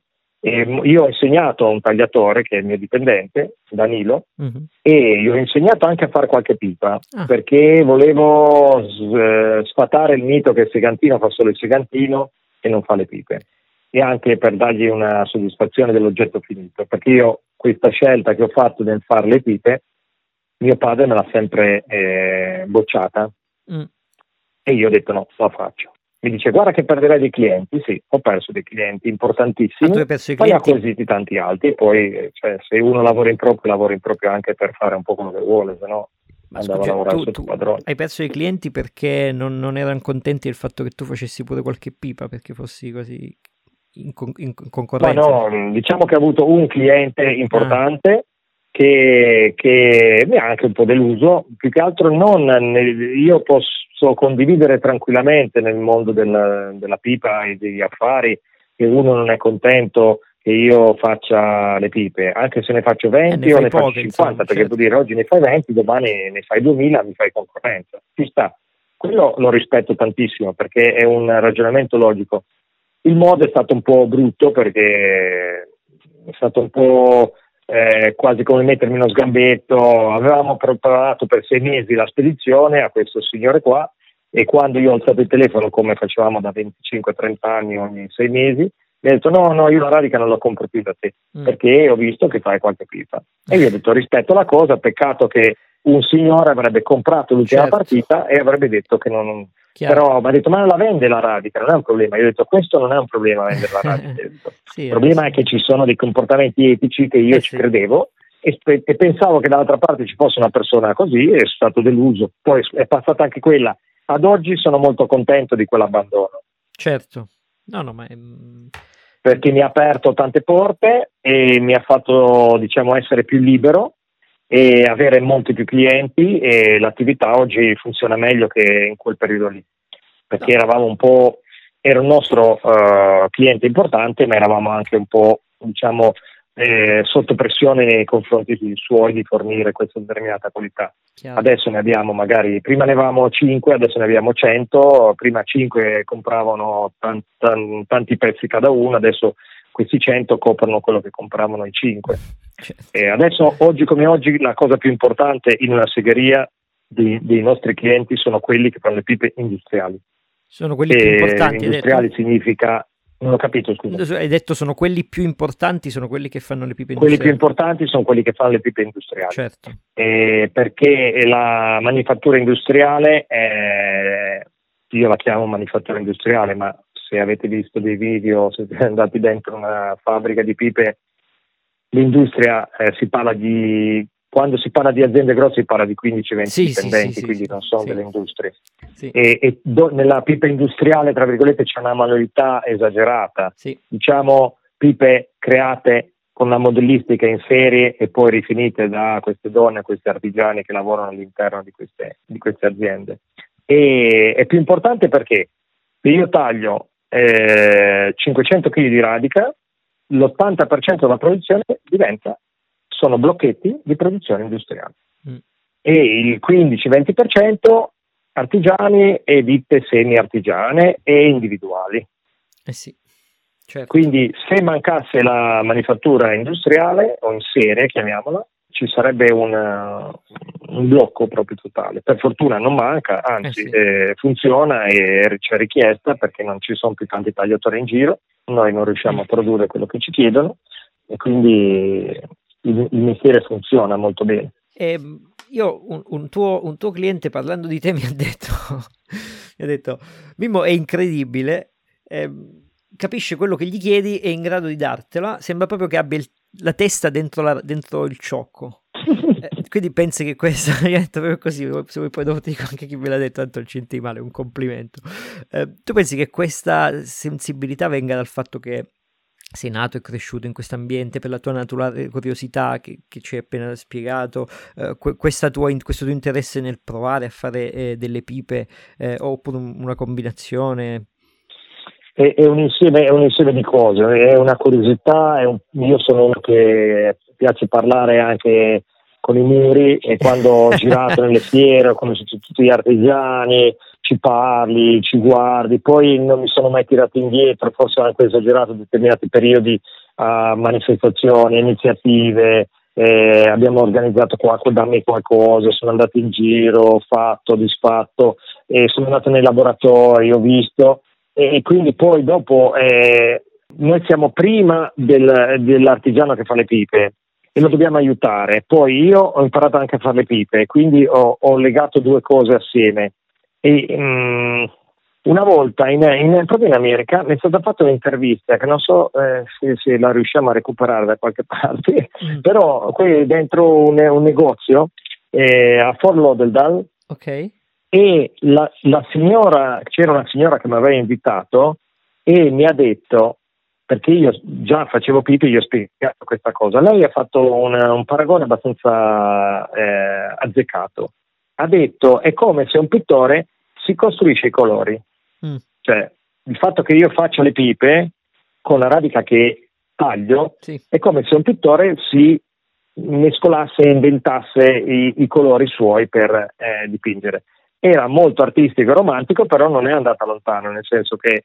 E io ho insegnato a un tagliatore che è il mio dipendente, Danilo, uh-huh. e gli ho insegnato anche a fare qualche pipa, ah. perché volevo s- sfatare il mito che il segantino fa solo il segantino e non fa le pipe, e anche per dargli una soddisfazione dell'oggetto finito, perché io questa scelta che ho fatto nel fare le pipe mio padre me l'ha sempre eh, bocciata, mm. e io ho detto no, la faccio. Mi dice guarda che perderai dei clienti. Sì, ho perso dei clienti importantissimi, poi clienti? Ho acquisiti tanti altri, e poi cioè, se uno lavora in proprio lavora in proprio anche per fare un po' quello che vuole, se no andava scusa, a lavorare sotto padrone. Hai perso dei clienti perché non, non erano contenti del fatto che tu facessi pure qualche pipa, perché fossi così in, con, in concorrenza? Ma no, diciamo che ho avuto un cliente importante ah. che, che mi ha anche un po' deluso, più che altro non nel, io posso So, condividere tranquillamente nel mondo della, della pipa e degli affari che uno non è contento che io faccia le pipe, anche se ne faccio venti eh, ne o ne poche, faccio cinquanta, insomma, perché certo. vuol dire oggi ne fai venti, domani ne fai duemila, mi fai concorrenza, ci sta. Quello lo rispetto tantissimo, perché è un ragionamento logico. Il modo è stato un po' brutto, perché è stato un po' Eh, quasi come mettermi uno sgambetto. Avevamo preparato per sei mesi la spedizione a questo signore qua, e quando io ho alzato il telefono, come facevamo da venticinque a trenta anni ogni sei mesi, mi ha detto no, no, io la radica non la compro più da te, mm. perché ho visto che fai qualche pipa. E io ho detto rispetto la cosa, peccato che un signore avrebbe comprato l'ultima certo. partita e avrebbe detto che non, Chiaro. Però mi ha detto, ma non la vende la radica, non è un problema. Io ho detto, questo non è un problema vendere la radica. Sì, il problema sì. è che ci sono dei comportamenti etici che io eh, ci sì. credevo e, e pensavo che dall'altra parte ci fosse una persona così, e sono stato deluso. Poi è passata anche quella. Ad oggi sono molto contento di quell'abbandono. Certo. No, no, ma... È... Perché mi ha aperto tante porte e mi ha fatto, diciamo, essere più libero e avere molti più clienti, e l'attività oggi funziona meglio che in quel periodo lì, perché eravamo un po', era un nostro uh, cliente importante, ma eravamo anche un po', diciamo, eh, sotto pressione nei confronti dei suoi di fornire questa determinata qualità. Chiaro. Adesso ne abbiamo magari, prima ne avevamo cinque, adesso ne abbiamo cento, prima cinque compravano tanti, tanti pezzi cada uno, adesso questi cento coprono quello che compravano i cinque. Certo. E adesso, oggi come oggi, la cosa più importante in una segheria di, dei nostri clienti sono quelli che fanno le pipe industriali. Sono quelli e più importanti. Industriali significa, non ho capito, scusa. Hai detto sono quelli più importanti, sono quelli che fanno le pipe industriali. Quelli più importanti sono quelli che fanno le pipe industriali. Certo. E perché la manifattura industriale è, io la chiamo manifattura industriale, ma se avete visto dei video, se siete andati dentro una fabbrica di pipe, l'industria eh, si parla di, quando si parla di aziende grosse si parla di quindici venti sì, dipendenti, sì, sì, quindi sì, non sono sì. delle industrie. Sì. E, e do, nella pipa industriale, tra virgolette, c'è una manualità esagerata, sì. diciamo pipe create con la modellistica in serie e poi rifinite da queste donne, questi artigiani che lavorano all'interno di queste, di queste aziende. E è più importante perché se io taglio eh, cinquecento chilogrammi di radica, l'ottanta per cento della produzione diventa, sono blocchetti di produzione industriale mm. e il quindici venti per cento artigiani e ditte semi-artigiane e individuali. Eh sì, certo. Quindi se mancasse la manifattura industriale o in serie, chiamiamola, ci sarebbe una, un blocco proprio totale. Per fortuna non manca, anzi eh sì. eh, funziona e c'è richiesta perché non ci sono più tanti tagliatori in giro, noi non riusciamo a produrre quello che ci chiedono e quindi il, il mestiere funziona molto bene. Eh, io un, un, tuo, un tuo cliente parlando di te mi ha detto, mi ha detto Mimmo è incredibile, eh, capisce quello che gli chiedi, è in grado di dartela, sembra proprio che abbia il la testa dentro, la, dentro il ciocco eh, quindi pensi che questa così, se vuoi poi dopo ti dico anche chi me l'ha detto, tanto il centimale è un complimento. Eh, tu pensi che questa sensibilità venga dal fatto che sei nato e cresciuto in questo ambiente, per la tua naturale curiosità che, che ci hai appena spiegato, eh, que, questa tua, questo tuo interesse nel provare a fare eh, delle pipe eh, oppure un, una combinazione? È un insieme, è un insieme di cose, è una curiosità, è un, io sono uno che piace parlare anche con i muri e quando ho girato nelle fiere, come tutti gli artigiani, ci parli, ci guardi, poi non mi sono mai tirato indietro, forse ho anche esagerato in determinati periodi a uh, manifestazioni, iniziative, eh, abbiamo organizzato qua, da me qualcosa, sono andato in giro, fatto, disfatto, eh, sono andato nei laboratori, ho visto… E quindi poi dopo eh, noi siamo prima del, dell'artigiano che fa le pipe e lo dobbiamo aiutare. Poi io ho imparato anche a fare le pipe, quindi ho, ho legato due cose assieme. E, um, una volta, in, in, proprio in America, mi è stata fatta un'intervista che non so eh, se, se la riusciamo a recuperare da qualche parte, mm. però qui dentro un, un negozio eh, a Fort Lauderdale. Ok. E la, la signora, c'era una signora che mi aveva invitato e mi ha detto, perché io già facevo pipi, io ho spiegato questa cosa, lei ha fatto una, un paragone abbastanza eh, azzeccato, ha detto è come se un pittore si costruisce i colori, mm. cioè il fatto che io faccia le pipe con la radica che taglio sì. è come se un pittore si mescolasse e inventasse i, i colori suoi per eh, dipingere. Era molto artistico e romantico, però non è andata lontano, nel senso che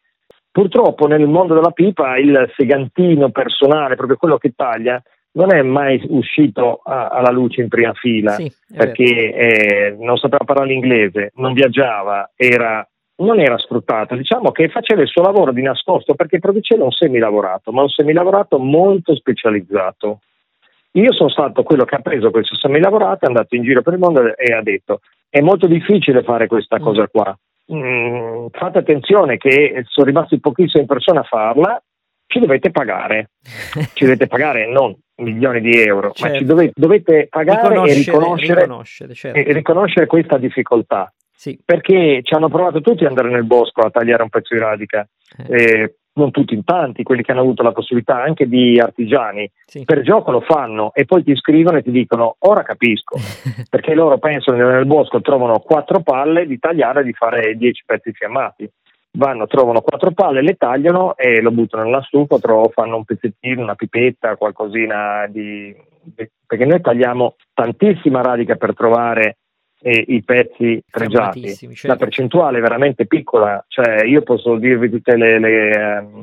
purtroppo nel mondo della pipa il segantino personale, proprio quello che taglia, non è mai uscito a, alla luce in prima fila, sì, perché eh, non sapeva parlare inglese, non viaggiava, era, non era sfruttato, diciamo che faceva il suo lavoro di nascosto perché produceva un semilavorato, ma un semilavorato molto specializzato. Io sono stato quello che ha preso questo semilavorato, è andato in giro per il mondo e ha detto è molto difficile fare questa cosa qua, mh, fate attenzione che sono rimasti pochissime persone a farla, ci dovete pagare, ci dovete pagare non milioni di euro, certo, ma ci dovete, dovete pagare riconoscere, e riconoscere, riconoscere, certo. e riconoscere questa difficoltà, sì. Perché ci hanno provato tutti ad andare nel bosco a tagliare un pezzo di radica, eh. Eh, non tutti, in tanti, quelli che hanno avuto la possibilità, anche di artigiani, sì. Per gioco lo fanno e poi ti scrivono e ti dicono ora capisco, perché loro pensano che nel bosco trovano quattro palle di tagliare e di fare dieci pezzi fiammati. Vanno, trovano quattro palle, le tagliano e lo buttano nella stufa, tro- fanno un pezzettino, una pipetta, qualcosina di... Perché noi tagliamo tantissima radica per trovare eh, i pezzi pregiati. Certo. La percentuale è veramente piccola, cioè io posso dirvi tutte le, le,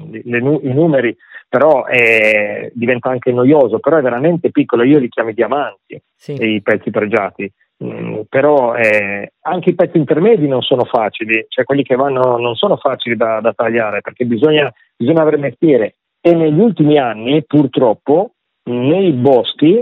le, le nu- i numeri, però eh, diventa anche noioso, però è veramente piccolo, io li chiamo i diamanti, sì. I pezzi pregiati. Mm, però eh, anche i pezzi intermedi non sono facili, cioè quelli che vanno non sono facili da, da tagliare, perché bisogna, bisogna avere mestiere, e negli ultimi anni purtroppo nei boschi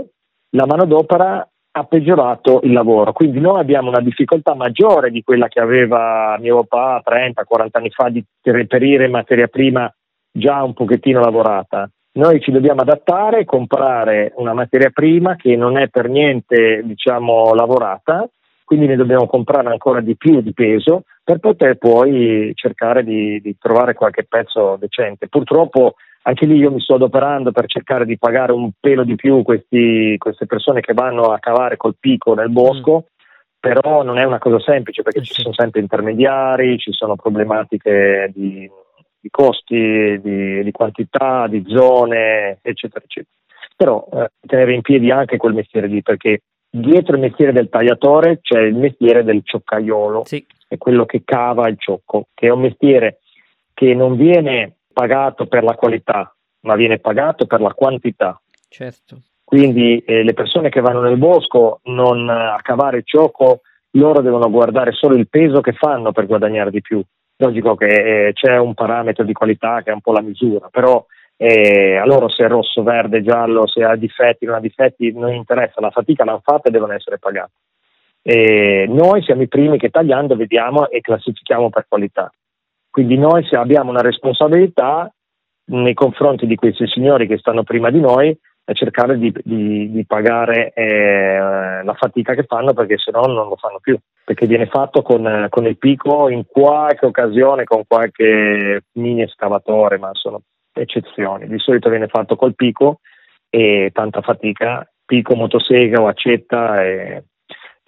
la manodopera ha peggiorato il lavoro, quindi noi abbiamo una difficoltà maggiore di quella che aveva mio papà trenta quaranta anni fa di reperire materia prima già un pochettino lavorata. Noi ci dobbiamo adattare, comprare una materia prima che non è per niente, diciamo, lavorata, quindi ne dobbiamo comprare ancora di più di peso per poter poi cercare di, di trovare qualche pezzo decente. Purtroppo anche lì io mi sto adoperando per cercare di pagare un pelo di più questi, queste persone che vanno a cavare col picco nel bosco, mm. però non è una cosa semplice perché sì. Ci sono sempre intermediari, ci sono problematiche di... di costi, di, di quantità, di zone, eccetera, eccetera. Però eh, tenere in piedi anche quel mestiere lì, perché dietro il mestiere del tagliatore c'è il mestiere del cioccaiolo, sì. È quello che cava il ciocco, che è un mestiere che non viene pagato per la qualità, ma viene pagato per la quantità. Certo. Quindi eh, le persone che vanno nel bosco non a cavare il ciocco, loro devono guardare solo il peso che fanno per guadagnare di più. Logico che eh, c'è un parametro di qualità che è un po' la misura, però eh, a loro se è rosso, verde, giallo, se ha difetti, non ha difetti, non interessa, la fatica l'hanno fatta e devono essere pagati. E noi siamo i primi che tagliando vediamo e classifichiamo per qualità. Quindi noi se abbiamo una responsabilità nei confronti di questi signori che stanno prima di noi a cercare di, di, di pagare eh, la fatica che fanno, perché se no non lo fanno più, perché viene fatto con, con il picco in qualche occasione, con qualche mini escavatore, ma sono eccezioni, di solito viene fatto col picco e tanta fatica, picco, motosega o accetta e,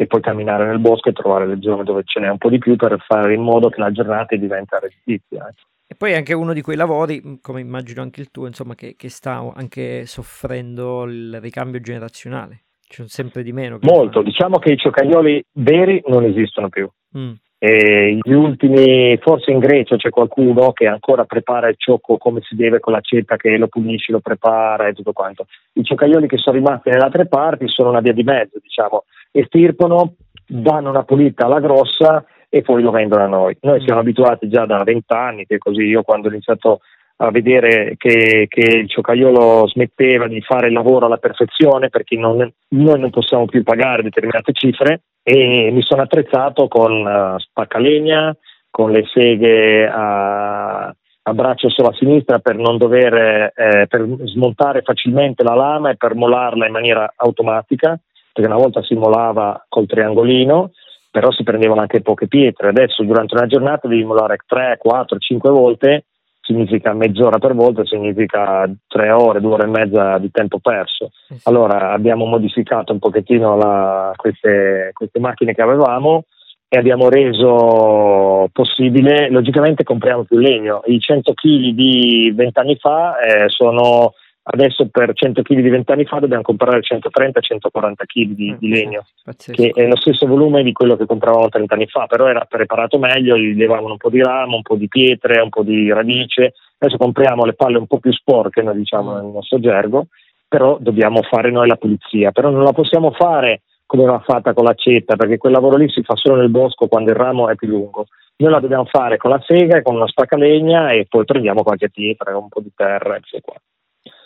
e poi camminare nel bosco e trovare le zone dove ce n'è un po' di più per fare in modo che la giornata diventa redditizia. E poi anche uno di quei lavori, come immagino anche il tuo, insomma, che, che sta anche soffrendo il ricambio generazionale. C'è sempre di meno. Molto. Fa... Diciamo che i cioccaioli veri non esistono più. Mm. E gli ultimi, forse in Grecia c'è qualcuno che ancora prepara il ciocco come si deve, con l'accetta che lo pulisce, lo prepara e tutto quanto. I cioccaioli che sono rimasti nelle altre parti sono una via di mezzo, diciamo. Estirpano, danno una pulita alla grossa e poi lo vendono a noi. Noi siamo abituati già da vent'anni, che così io quando ho iniziato a vedere che, che il cioccaiolo smetteva di fare il lavoro alla perfezione, perché non, noi non possiamo più pagare determinate cifre, e mi sono attrezzato con uh, spaccalegna, con le seghe a, a braccio solo a sinistra per non dover eh, per smontare facilmente la lama e per molarla in maniera automatica, perché una volta si molava col triangolino, però si prendevano anche poche pietre. Adesso durante una giornata devi molare tre, quattro, cinque volte, significa mezz'ora per volta, significa tre ore, due ore e mezza di tempo perso. Allora abbiamo modificato un pochettino la, queste, queste macchine che avevamo e abbiamo reso possibile, logicamente compriamo più legno, i cento chilogrammi di vent'anni fa eh, sono… Adesso per cento chilogrammi di vent'anni fa dobbiamo comprare centotrenta centoquaranta chilogrammi di, di legno, pazzesco. Che è lo stesso volume di quello che compravamo trenta anni fa, però era preparato meglio, gli levavano un po' di ramo, un po' di pietre, un po' di radice. Adesso compriamo le palle un po' più sporche, noi diciamo nel nostro gergo, però dobbiamo fare noi la pulizia, però non la possiamo fare come va fatta con l'accetta, perché quel lavoro lì si fa solo nel bosco quando il ramo è più lungo. Noi la dobbiamo fare con la sega e con una spaccalegna e poi prendiamo qualche pietra, un po' di terra, eccetera.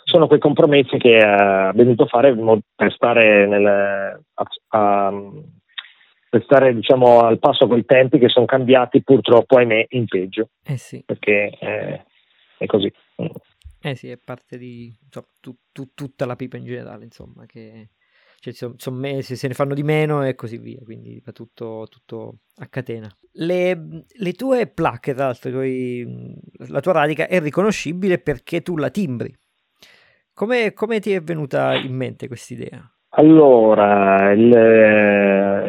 Sono quei compromessi che ha venuto a fare per stare nel, a, a, per stare, diciamo, al passo con i tempi che sono cambiati, purtroppo, ahimè, in peggio. Eh sì. Perché eh, è così. Eh sì, è parte di insomma, tu, tu, tutta la pipa in generale, insomma, che cioè, insomma, se, se ne fanno di meno e così via, quindi va tutto, tutto a catena. Le, le tue placche, tra l'altro, la tua radica è riconoscibile perché tu la timbri. Come, come ti è venuta in mente quest'idea? Allora, il,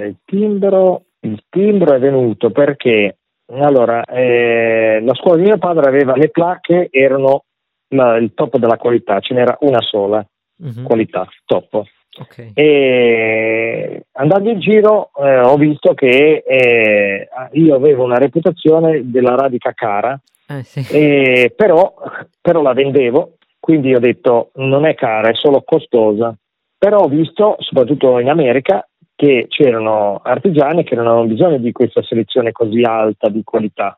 il timbro il timbro è venuto perché allora eh, la scuola di mio padre aveva le placche, erano la, il top della qualità, ce n'era una sola uh-huh. qualità top. Okay. E andando in giro eh, ho visto che eh, io avevo una reputazione della radica cara, eh, sì. e, però, però la vendevo, quindi ho detto non è cara, è solo costosa. Però ho visto, soprattutto in America, che c'erano artigiani che non avevano bisogno di questa selezione così alta di qualità.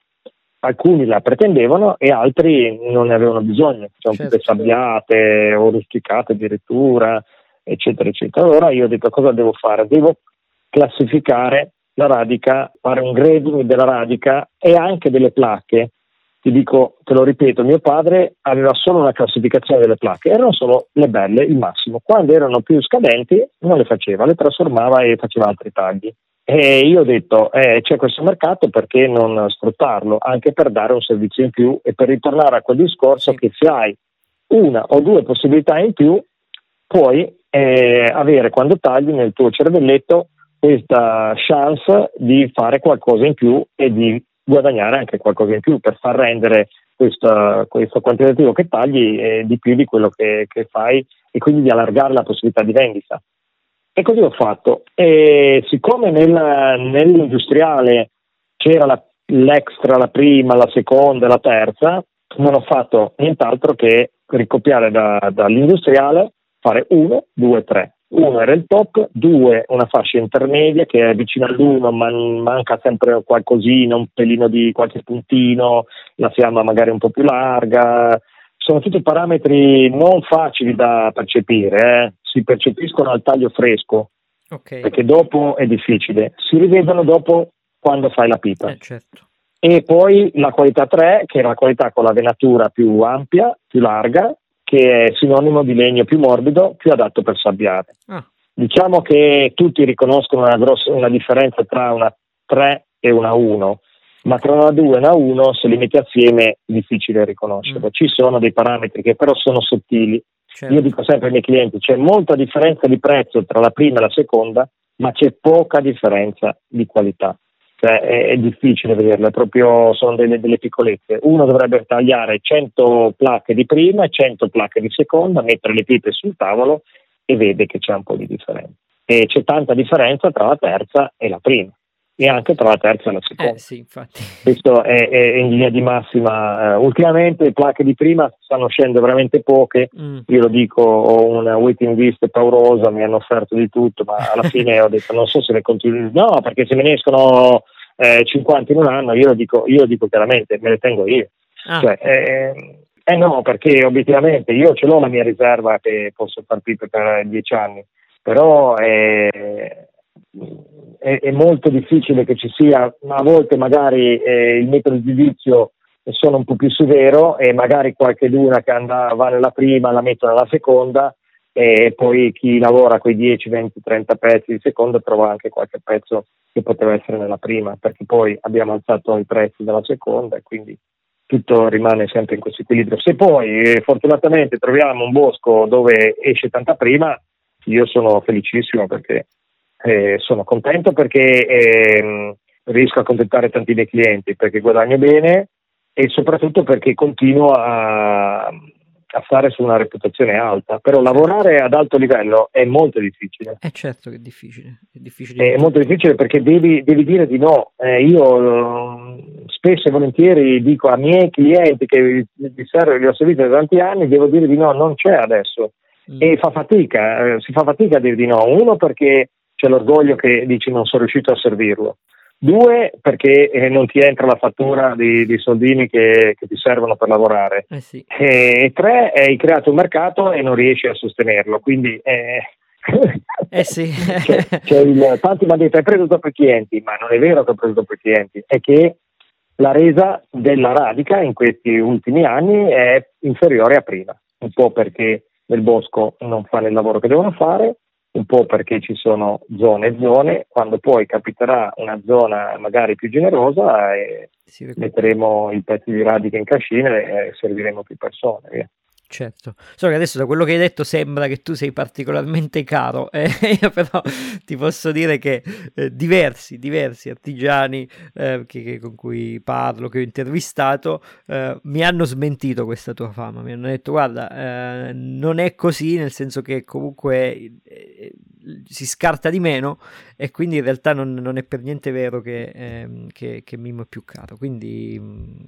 Alcuni la pretendevano e altri non ne avevano bisogno, cioè certo. tutte sabbiate o rusticate addirittura, eccetera, eccetera. Allora io ho detto cosa devo fare? Devo classificare la radica, fare un grading della radica e anche delle placche. Ti dico, te lo ripeto, mio padre aveva solo una classificazione delle placche, erano solo le belle, il massimo. Quando erano più scadenti non le faceva, le trasformava e faceva altri tagli. E io ho detto, eh, c'è questo mercato, perché non sfruttarlo, anche per dare un servizio in più e per ritornare a quel discorso che se hai una o due possibilità in più puoi eh, avere, quando tagli, nel tuo cervelletto questa chance di fare qualcosa in più e di guadagnare anche qualcosa in più per far rendere questo, questo quantitativo che tagli eh, di più di quello che, che fai, e quindi di allargare la possibilità di vendita. E così ho fatto. E siccome nella, nell'industriale c'era la, l'extra, la prima, la seconda, la terza, non ho fatto nient'altro che ricopiare da, dall'industriale, fare uno, due, tre. Uno era il top, due una fascia intermedia che è vicina all'uno ma manca sempre qualcosina, un pelino di qualche puntino, la fiamma magari un po' più larga. Sono tutti parametri non facili da percepire, eh. Si percepiscono al taglio fresco, okay. perché dopo è difficile, si rivedono dopo quando fai la pipa. Eh, certo. E poi la qualità tre, che è la qualità con la venatura più ampia, più larga, che è sinonimo di legno più morbido, più adatto per sabbiare. Ah. Diciamo che tutti riconoscono una, grossa, una differenza tra una tre e una uno, ma tra una due e una uno, se li metti assieme, è difficile riconoscerlo. Mm. Ci sono dei parametri che però sono sottili. Certo. Io dico sempre ai miei clienti, c'è molta differenza di prezzo tra la prima e la seconda, ma c'è poca differenza di qualità. Cioè, è, è difficile vederla, proprio sono delle, delle piccolezze. Uno dovrebbe tagliare cento placche di prima e cento placche di seconda, mettere le pipe sul tavolo e vede che c'è un po' di differenza. E c'è tanta differenza tra la terza e la prima, e anche tra la terza e la seconda. Eh, sì, infatti. Questo è, è in linea di massima. Uh, ultimamente le placche di prima stanno uscendo veramente poche, mm. io lo dico, ho una waiting list paurosa, mi hanno offerto di tutto, ma alla fine ho detto non so se ne continuo, no, perché se me ne escono eh, cinquanta in un anno, io lo dico, io lo dico chiaramente, me le tengo io. Ah. Cioè, eh, eh no, perché obiettivamente io ce l'ho la mia riserva che posso far pipe per dieci anni, però eh, È, è molto difficile che ci sia, ma a volte magari eh, il metodo di giudizio sono un po' più severo e magari qualche duna che andava, va nella prima la metto nella seconda, e poi chi lavora con i dieci, venti, trenta pezzi di seconda trova anche qualche pezzo che poteva essere nella prima, perché poi abbiamo alzato i prezzi della seconda e quindi tutto rimane sempre in questo equilibrio. Se poi eh, fortunatamente troviamo un bosco dove esce tanta prima, io sono felicissimo perché Eh, sono contento perché ehm, riesco a accontentare tanti miei clienti, perché guadagno bene e soprattutto perché continuo a, a stare su una reputazione alta. Però lavorare ad alto livello è molto difficile. È certo che è difficile. È, difficile. È molto difficile perché devi, devi dire di no. Eh, io spesso e volentieri dico a miei clienti che vi serve, li ho serviti da tanti anni, devo dire di no, non c'è adesso. Mm. E fa fatica, eh, si fa fatica a dire di no. Uno, perché c'è l'orgoglio che dici non sono riuscito a servirlo. Due, perché eh, non ti entra la fattura di, di soldini che, che ti servono per lavorare. Eh sì. E tre, hai creato un mercato e non riesci a sostenerlo. Quindi eh, Eh sì. C'è, c'è il, tanti mi hanno detto hai preso dopo i clienti, ma non è vero che ho preso dopo i clienti, è che la resa della radica in questi ultimi anni è inferiore a prima, un po' perché nel bosco non fanno il lavoro che devono fare, un po' perché ci sono zone e zone, quando poi capiterà una zona magari più generosa e sì, metteremo i pezzi di radica in cascina e serviremo più persone, via. Certo, solo che adesso da quello che hai detto sembra che tu sei particolarmente caro, eh, io però ti posso dire che eh, diversi, diversi artigiani eh, che, che con cui parlo, che ho intervistato, eh, mi hanno smentito questa tua fama, mi hanno detto guarda eh, non è così, nel senso che comunque eh, si scarta di meno e quindi in realtà non, non è per niente vero che, eh, che, che Mimmo è più caro, quindi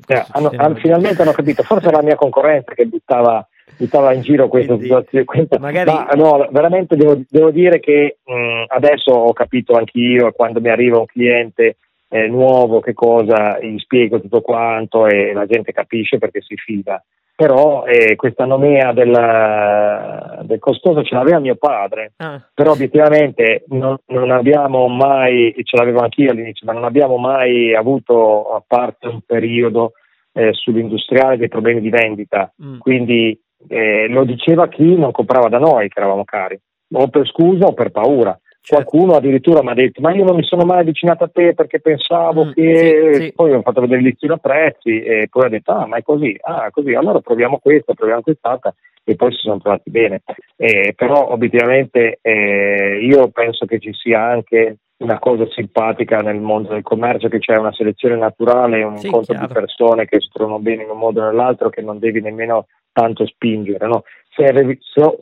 eh, hanno, hanno, finalmente hanno capito, forse era la mia concorrenza che buttava buttava in giro questa situazione, magari... ma no, veramente devo, devo dire che mh, adesso ho capito anch'io, quando mi arriva un cliente eh, nuovo che cosa gli spiego tutto quanto e la gente capisce perché si fida, però eh, questa nomea della, del costoso ce l'aveva mio padre, ah. però obiettivamente non, non abbiamo mai, ce l'avevo anch'io all'inizio, ma non abbiamo mai avuto, a parte un periodo eh, sull'industriale, dei problemi di vendita, mm. quindi Eh, lo diceva chi non comprava da noi che eravamo cari, o per scusa o per paura, certo. Qualcuno addirittura mi ha detto ma io non mi sono mai avvicinato a te perché pensavo mm, che sì, sì. Poi ho fatto vedere il listino a prezzi e poi ha detto ah ma è così, ah così, allora proviamo questa, proviamo quest'altra e poi si sono trovati bene, eh, però obiettivamente eh, io penso che ci sia anche una cosa simpatica nel mondo del commercio, che c'è una selezione naturale, un sì, incontro chiaro. Di persone che si trovano bene in un modo o nell'altro, che non devi nemmeno tanto spingere, no? se,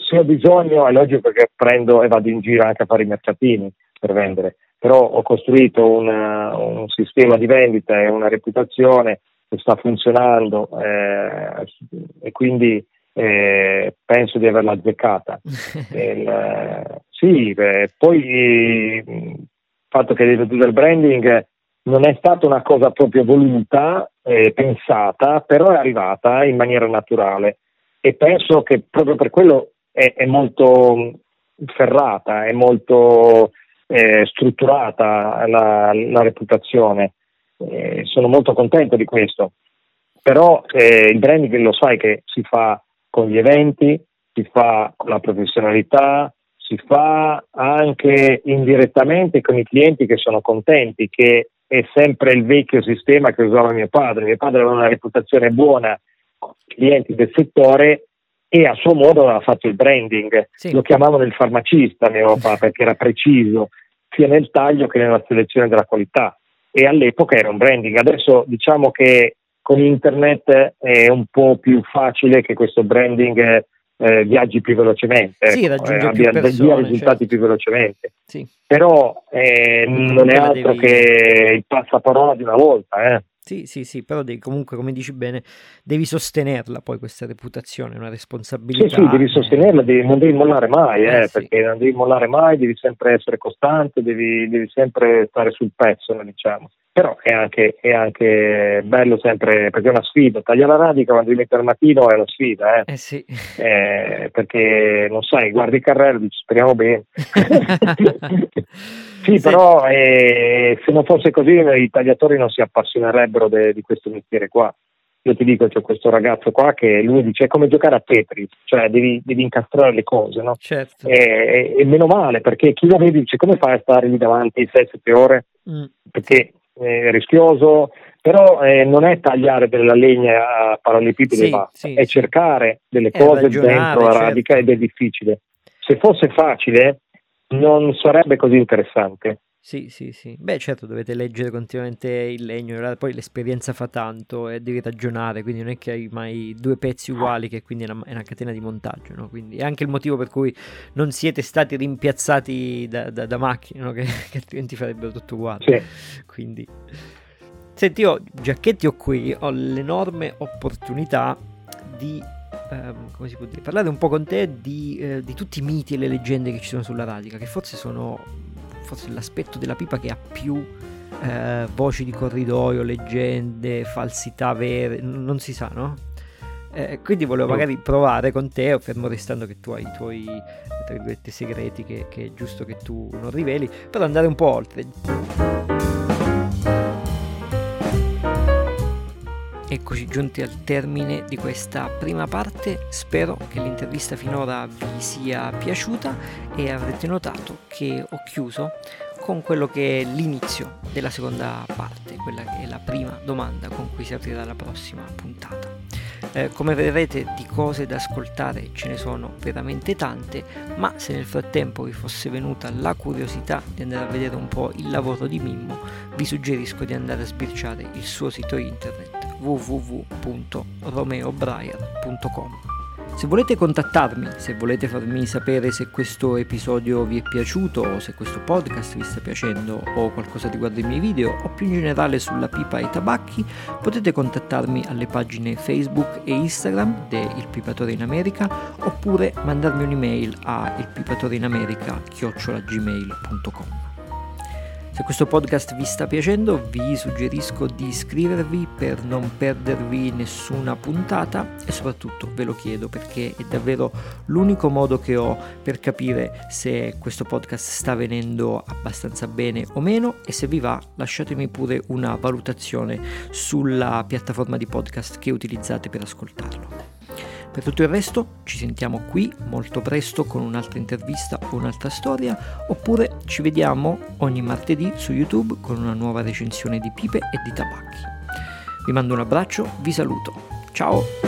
se ho bisogno è logico che prendo e vado in giro anche a fare i mercatini per vendere, però ho costruito una, un sistema di vendita e una reputazione che sta funzionando eh, e quindi eh, penso di averla azzeccata. Il, eh, sì, beh, poi il fatto che il branding non è stata una cosa proprio voluta, eh, pensata, però è arrivata in maniera naturale e penso che proprio per quello è, è molto ferrata, è molto eh, strutturata la, la reputazione. Eh, sono molto contento di questo, però eh, il branding lo sai che si fa con gli eventi, si fa con la professionalità, si fa anche indirettamente con i clienti che sono contenti, che è sempre il vecchio sistema che usava mio padre. Mio padre aveva una reputazione buona con i clienti del settore e a suo modo aveva fatto il branding. Sì. Lo chiamavano il farmacista, mio papà, perché era preciso sia nel taglio che nella selezione della qualità. E all'epoca era un branding. Adesso diciamo che con internet è un po' più facile che questo branding eh, viaggi più velocemente, sì, ecco, eh, abbia, persone, abbia risultati, certo. Più velocemente. Sì. Però eh, non è altro devi... che il passaparola di una volta, eh. Sì, sì, sì, però devi, comunque, come dici bene, devi sostenerla poi questa reputazione, una responsabilità. Sì, sì, devi sostenerla, devi, non devi mollare mai, eh, eh, sì. Perché non devi mollare mai, devi sempre essere costante, devi, devi sempre stare sul pezzo, diciamo. Però è anche, è anche bello sempre, perché è una sfida, tagliare la radica quando devi mettere al mattino è una sfida, eh, eh sì. Eh, perché non sai, guardi il carrello, dici speriamo bene. Sì, sì, però eh, se non fosse così i tagliatori non si appassionerebbero de, di questo mestiere qua. Io ti dico, c'è questo ragazzo qua che lui dice è come giocare a Tetris, cioè devi, devi incastrare le cose, no? Certo. E, e meno male, perché chi lo vede dice come fai a stare lì davanti sei sette ore? Mm. Perché è rischioso, però eh, non è tagliare della legna a parallelepipede, sì, basta, sì, è sì. cercare delle è cose dentro la radica, certo. Ed è difficile. Se fosse facile non sarebbe così interessante. Sì, sì, sì. Beh, certo, dovete leggere continuamente il legno, poi l'esperienza fa tanto e devi ragionare, quindi non è che hai mai due pezzi uguali, che quindi è una, è una catena di montaggio, no? Quindi è anche il motivo per cui non siete stati rimpiazzati da, da, da macchine, no? che, che altrimenti farebbero tutto uguale. Sì. Quindi, senti, io Giacchetti ho qui, ho l'enorme opportunità di Um, come si può dire? parlare un po' con te di, eh, di tutti i miti e le leggende che ci sono sulla radica, che forse sono forse l'aspetto della pipa che ha più eh, voci di corridoio, leggende, falsità vere, n- non si sa, no? Eh, quindi volevo magari provare con te, o fermo restando che tu hai i tuoi, tra virgolette, segreti che, che è giusto che tu non riveli, però andare un po' oltre. Eccoci giunti al termine di questa prima parte, spero che l'intervista finora vi sia piaciuta e avrete notato che ho chiuso con quello che è l'inizio della seconda parte, quella che è la prima domanda con cui si aprirà la prossima puntata. Eh, come vedrete, di cose da ascoltare ce ne sono veramente tante, ma se nel frattempo vi fosse venuta la curiosità di andare a vedere un po' il lavoro di Mimmo, vi suggerisco di andare a sbirciare il suo sito internet w w w punto romeo briar punto com. Se volete contattarmi, se volete farmi sapere se questo episodio vi è piaciuto o se questo podcast vi sta piacendo o qualcosa riguardo i miei video o più in generale sulla pipa e i tabacchi, potete contattarmi alle pagine Facebook e Instagram de Il Pipatore in America oppure mandarmi un'email a ilpipatoreinamerica chiocciola gmail punto com. Se questo podcast vi sta piacendo, vi suggerisco di iscrivervi per non perdervi nessuna puntata e soprattutto ve lo chiedo perché è davvero l'unico modo che ho per capire se questo podcast sta venendo abbastanza bene o meno, e se vi va lasciatemi pure una valutazione sulla piattaforma di podcast che utilizzate per ascoltarlo. Per tutto il resto ci sentiamo qui molto presto con un'altra intervista o un'altra storia, oppure ci vediamo ogni martedì su YouTube con una nuova recensione di pipe e di tabacchi. Vi mando un abbraccio, vi saluto, ciao!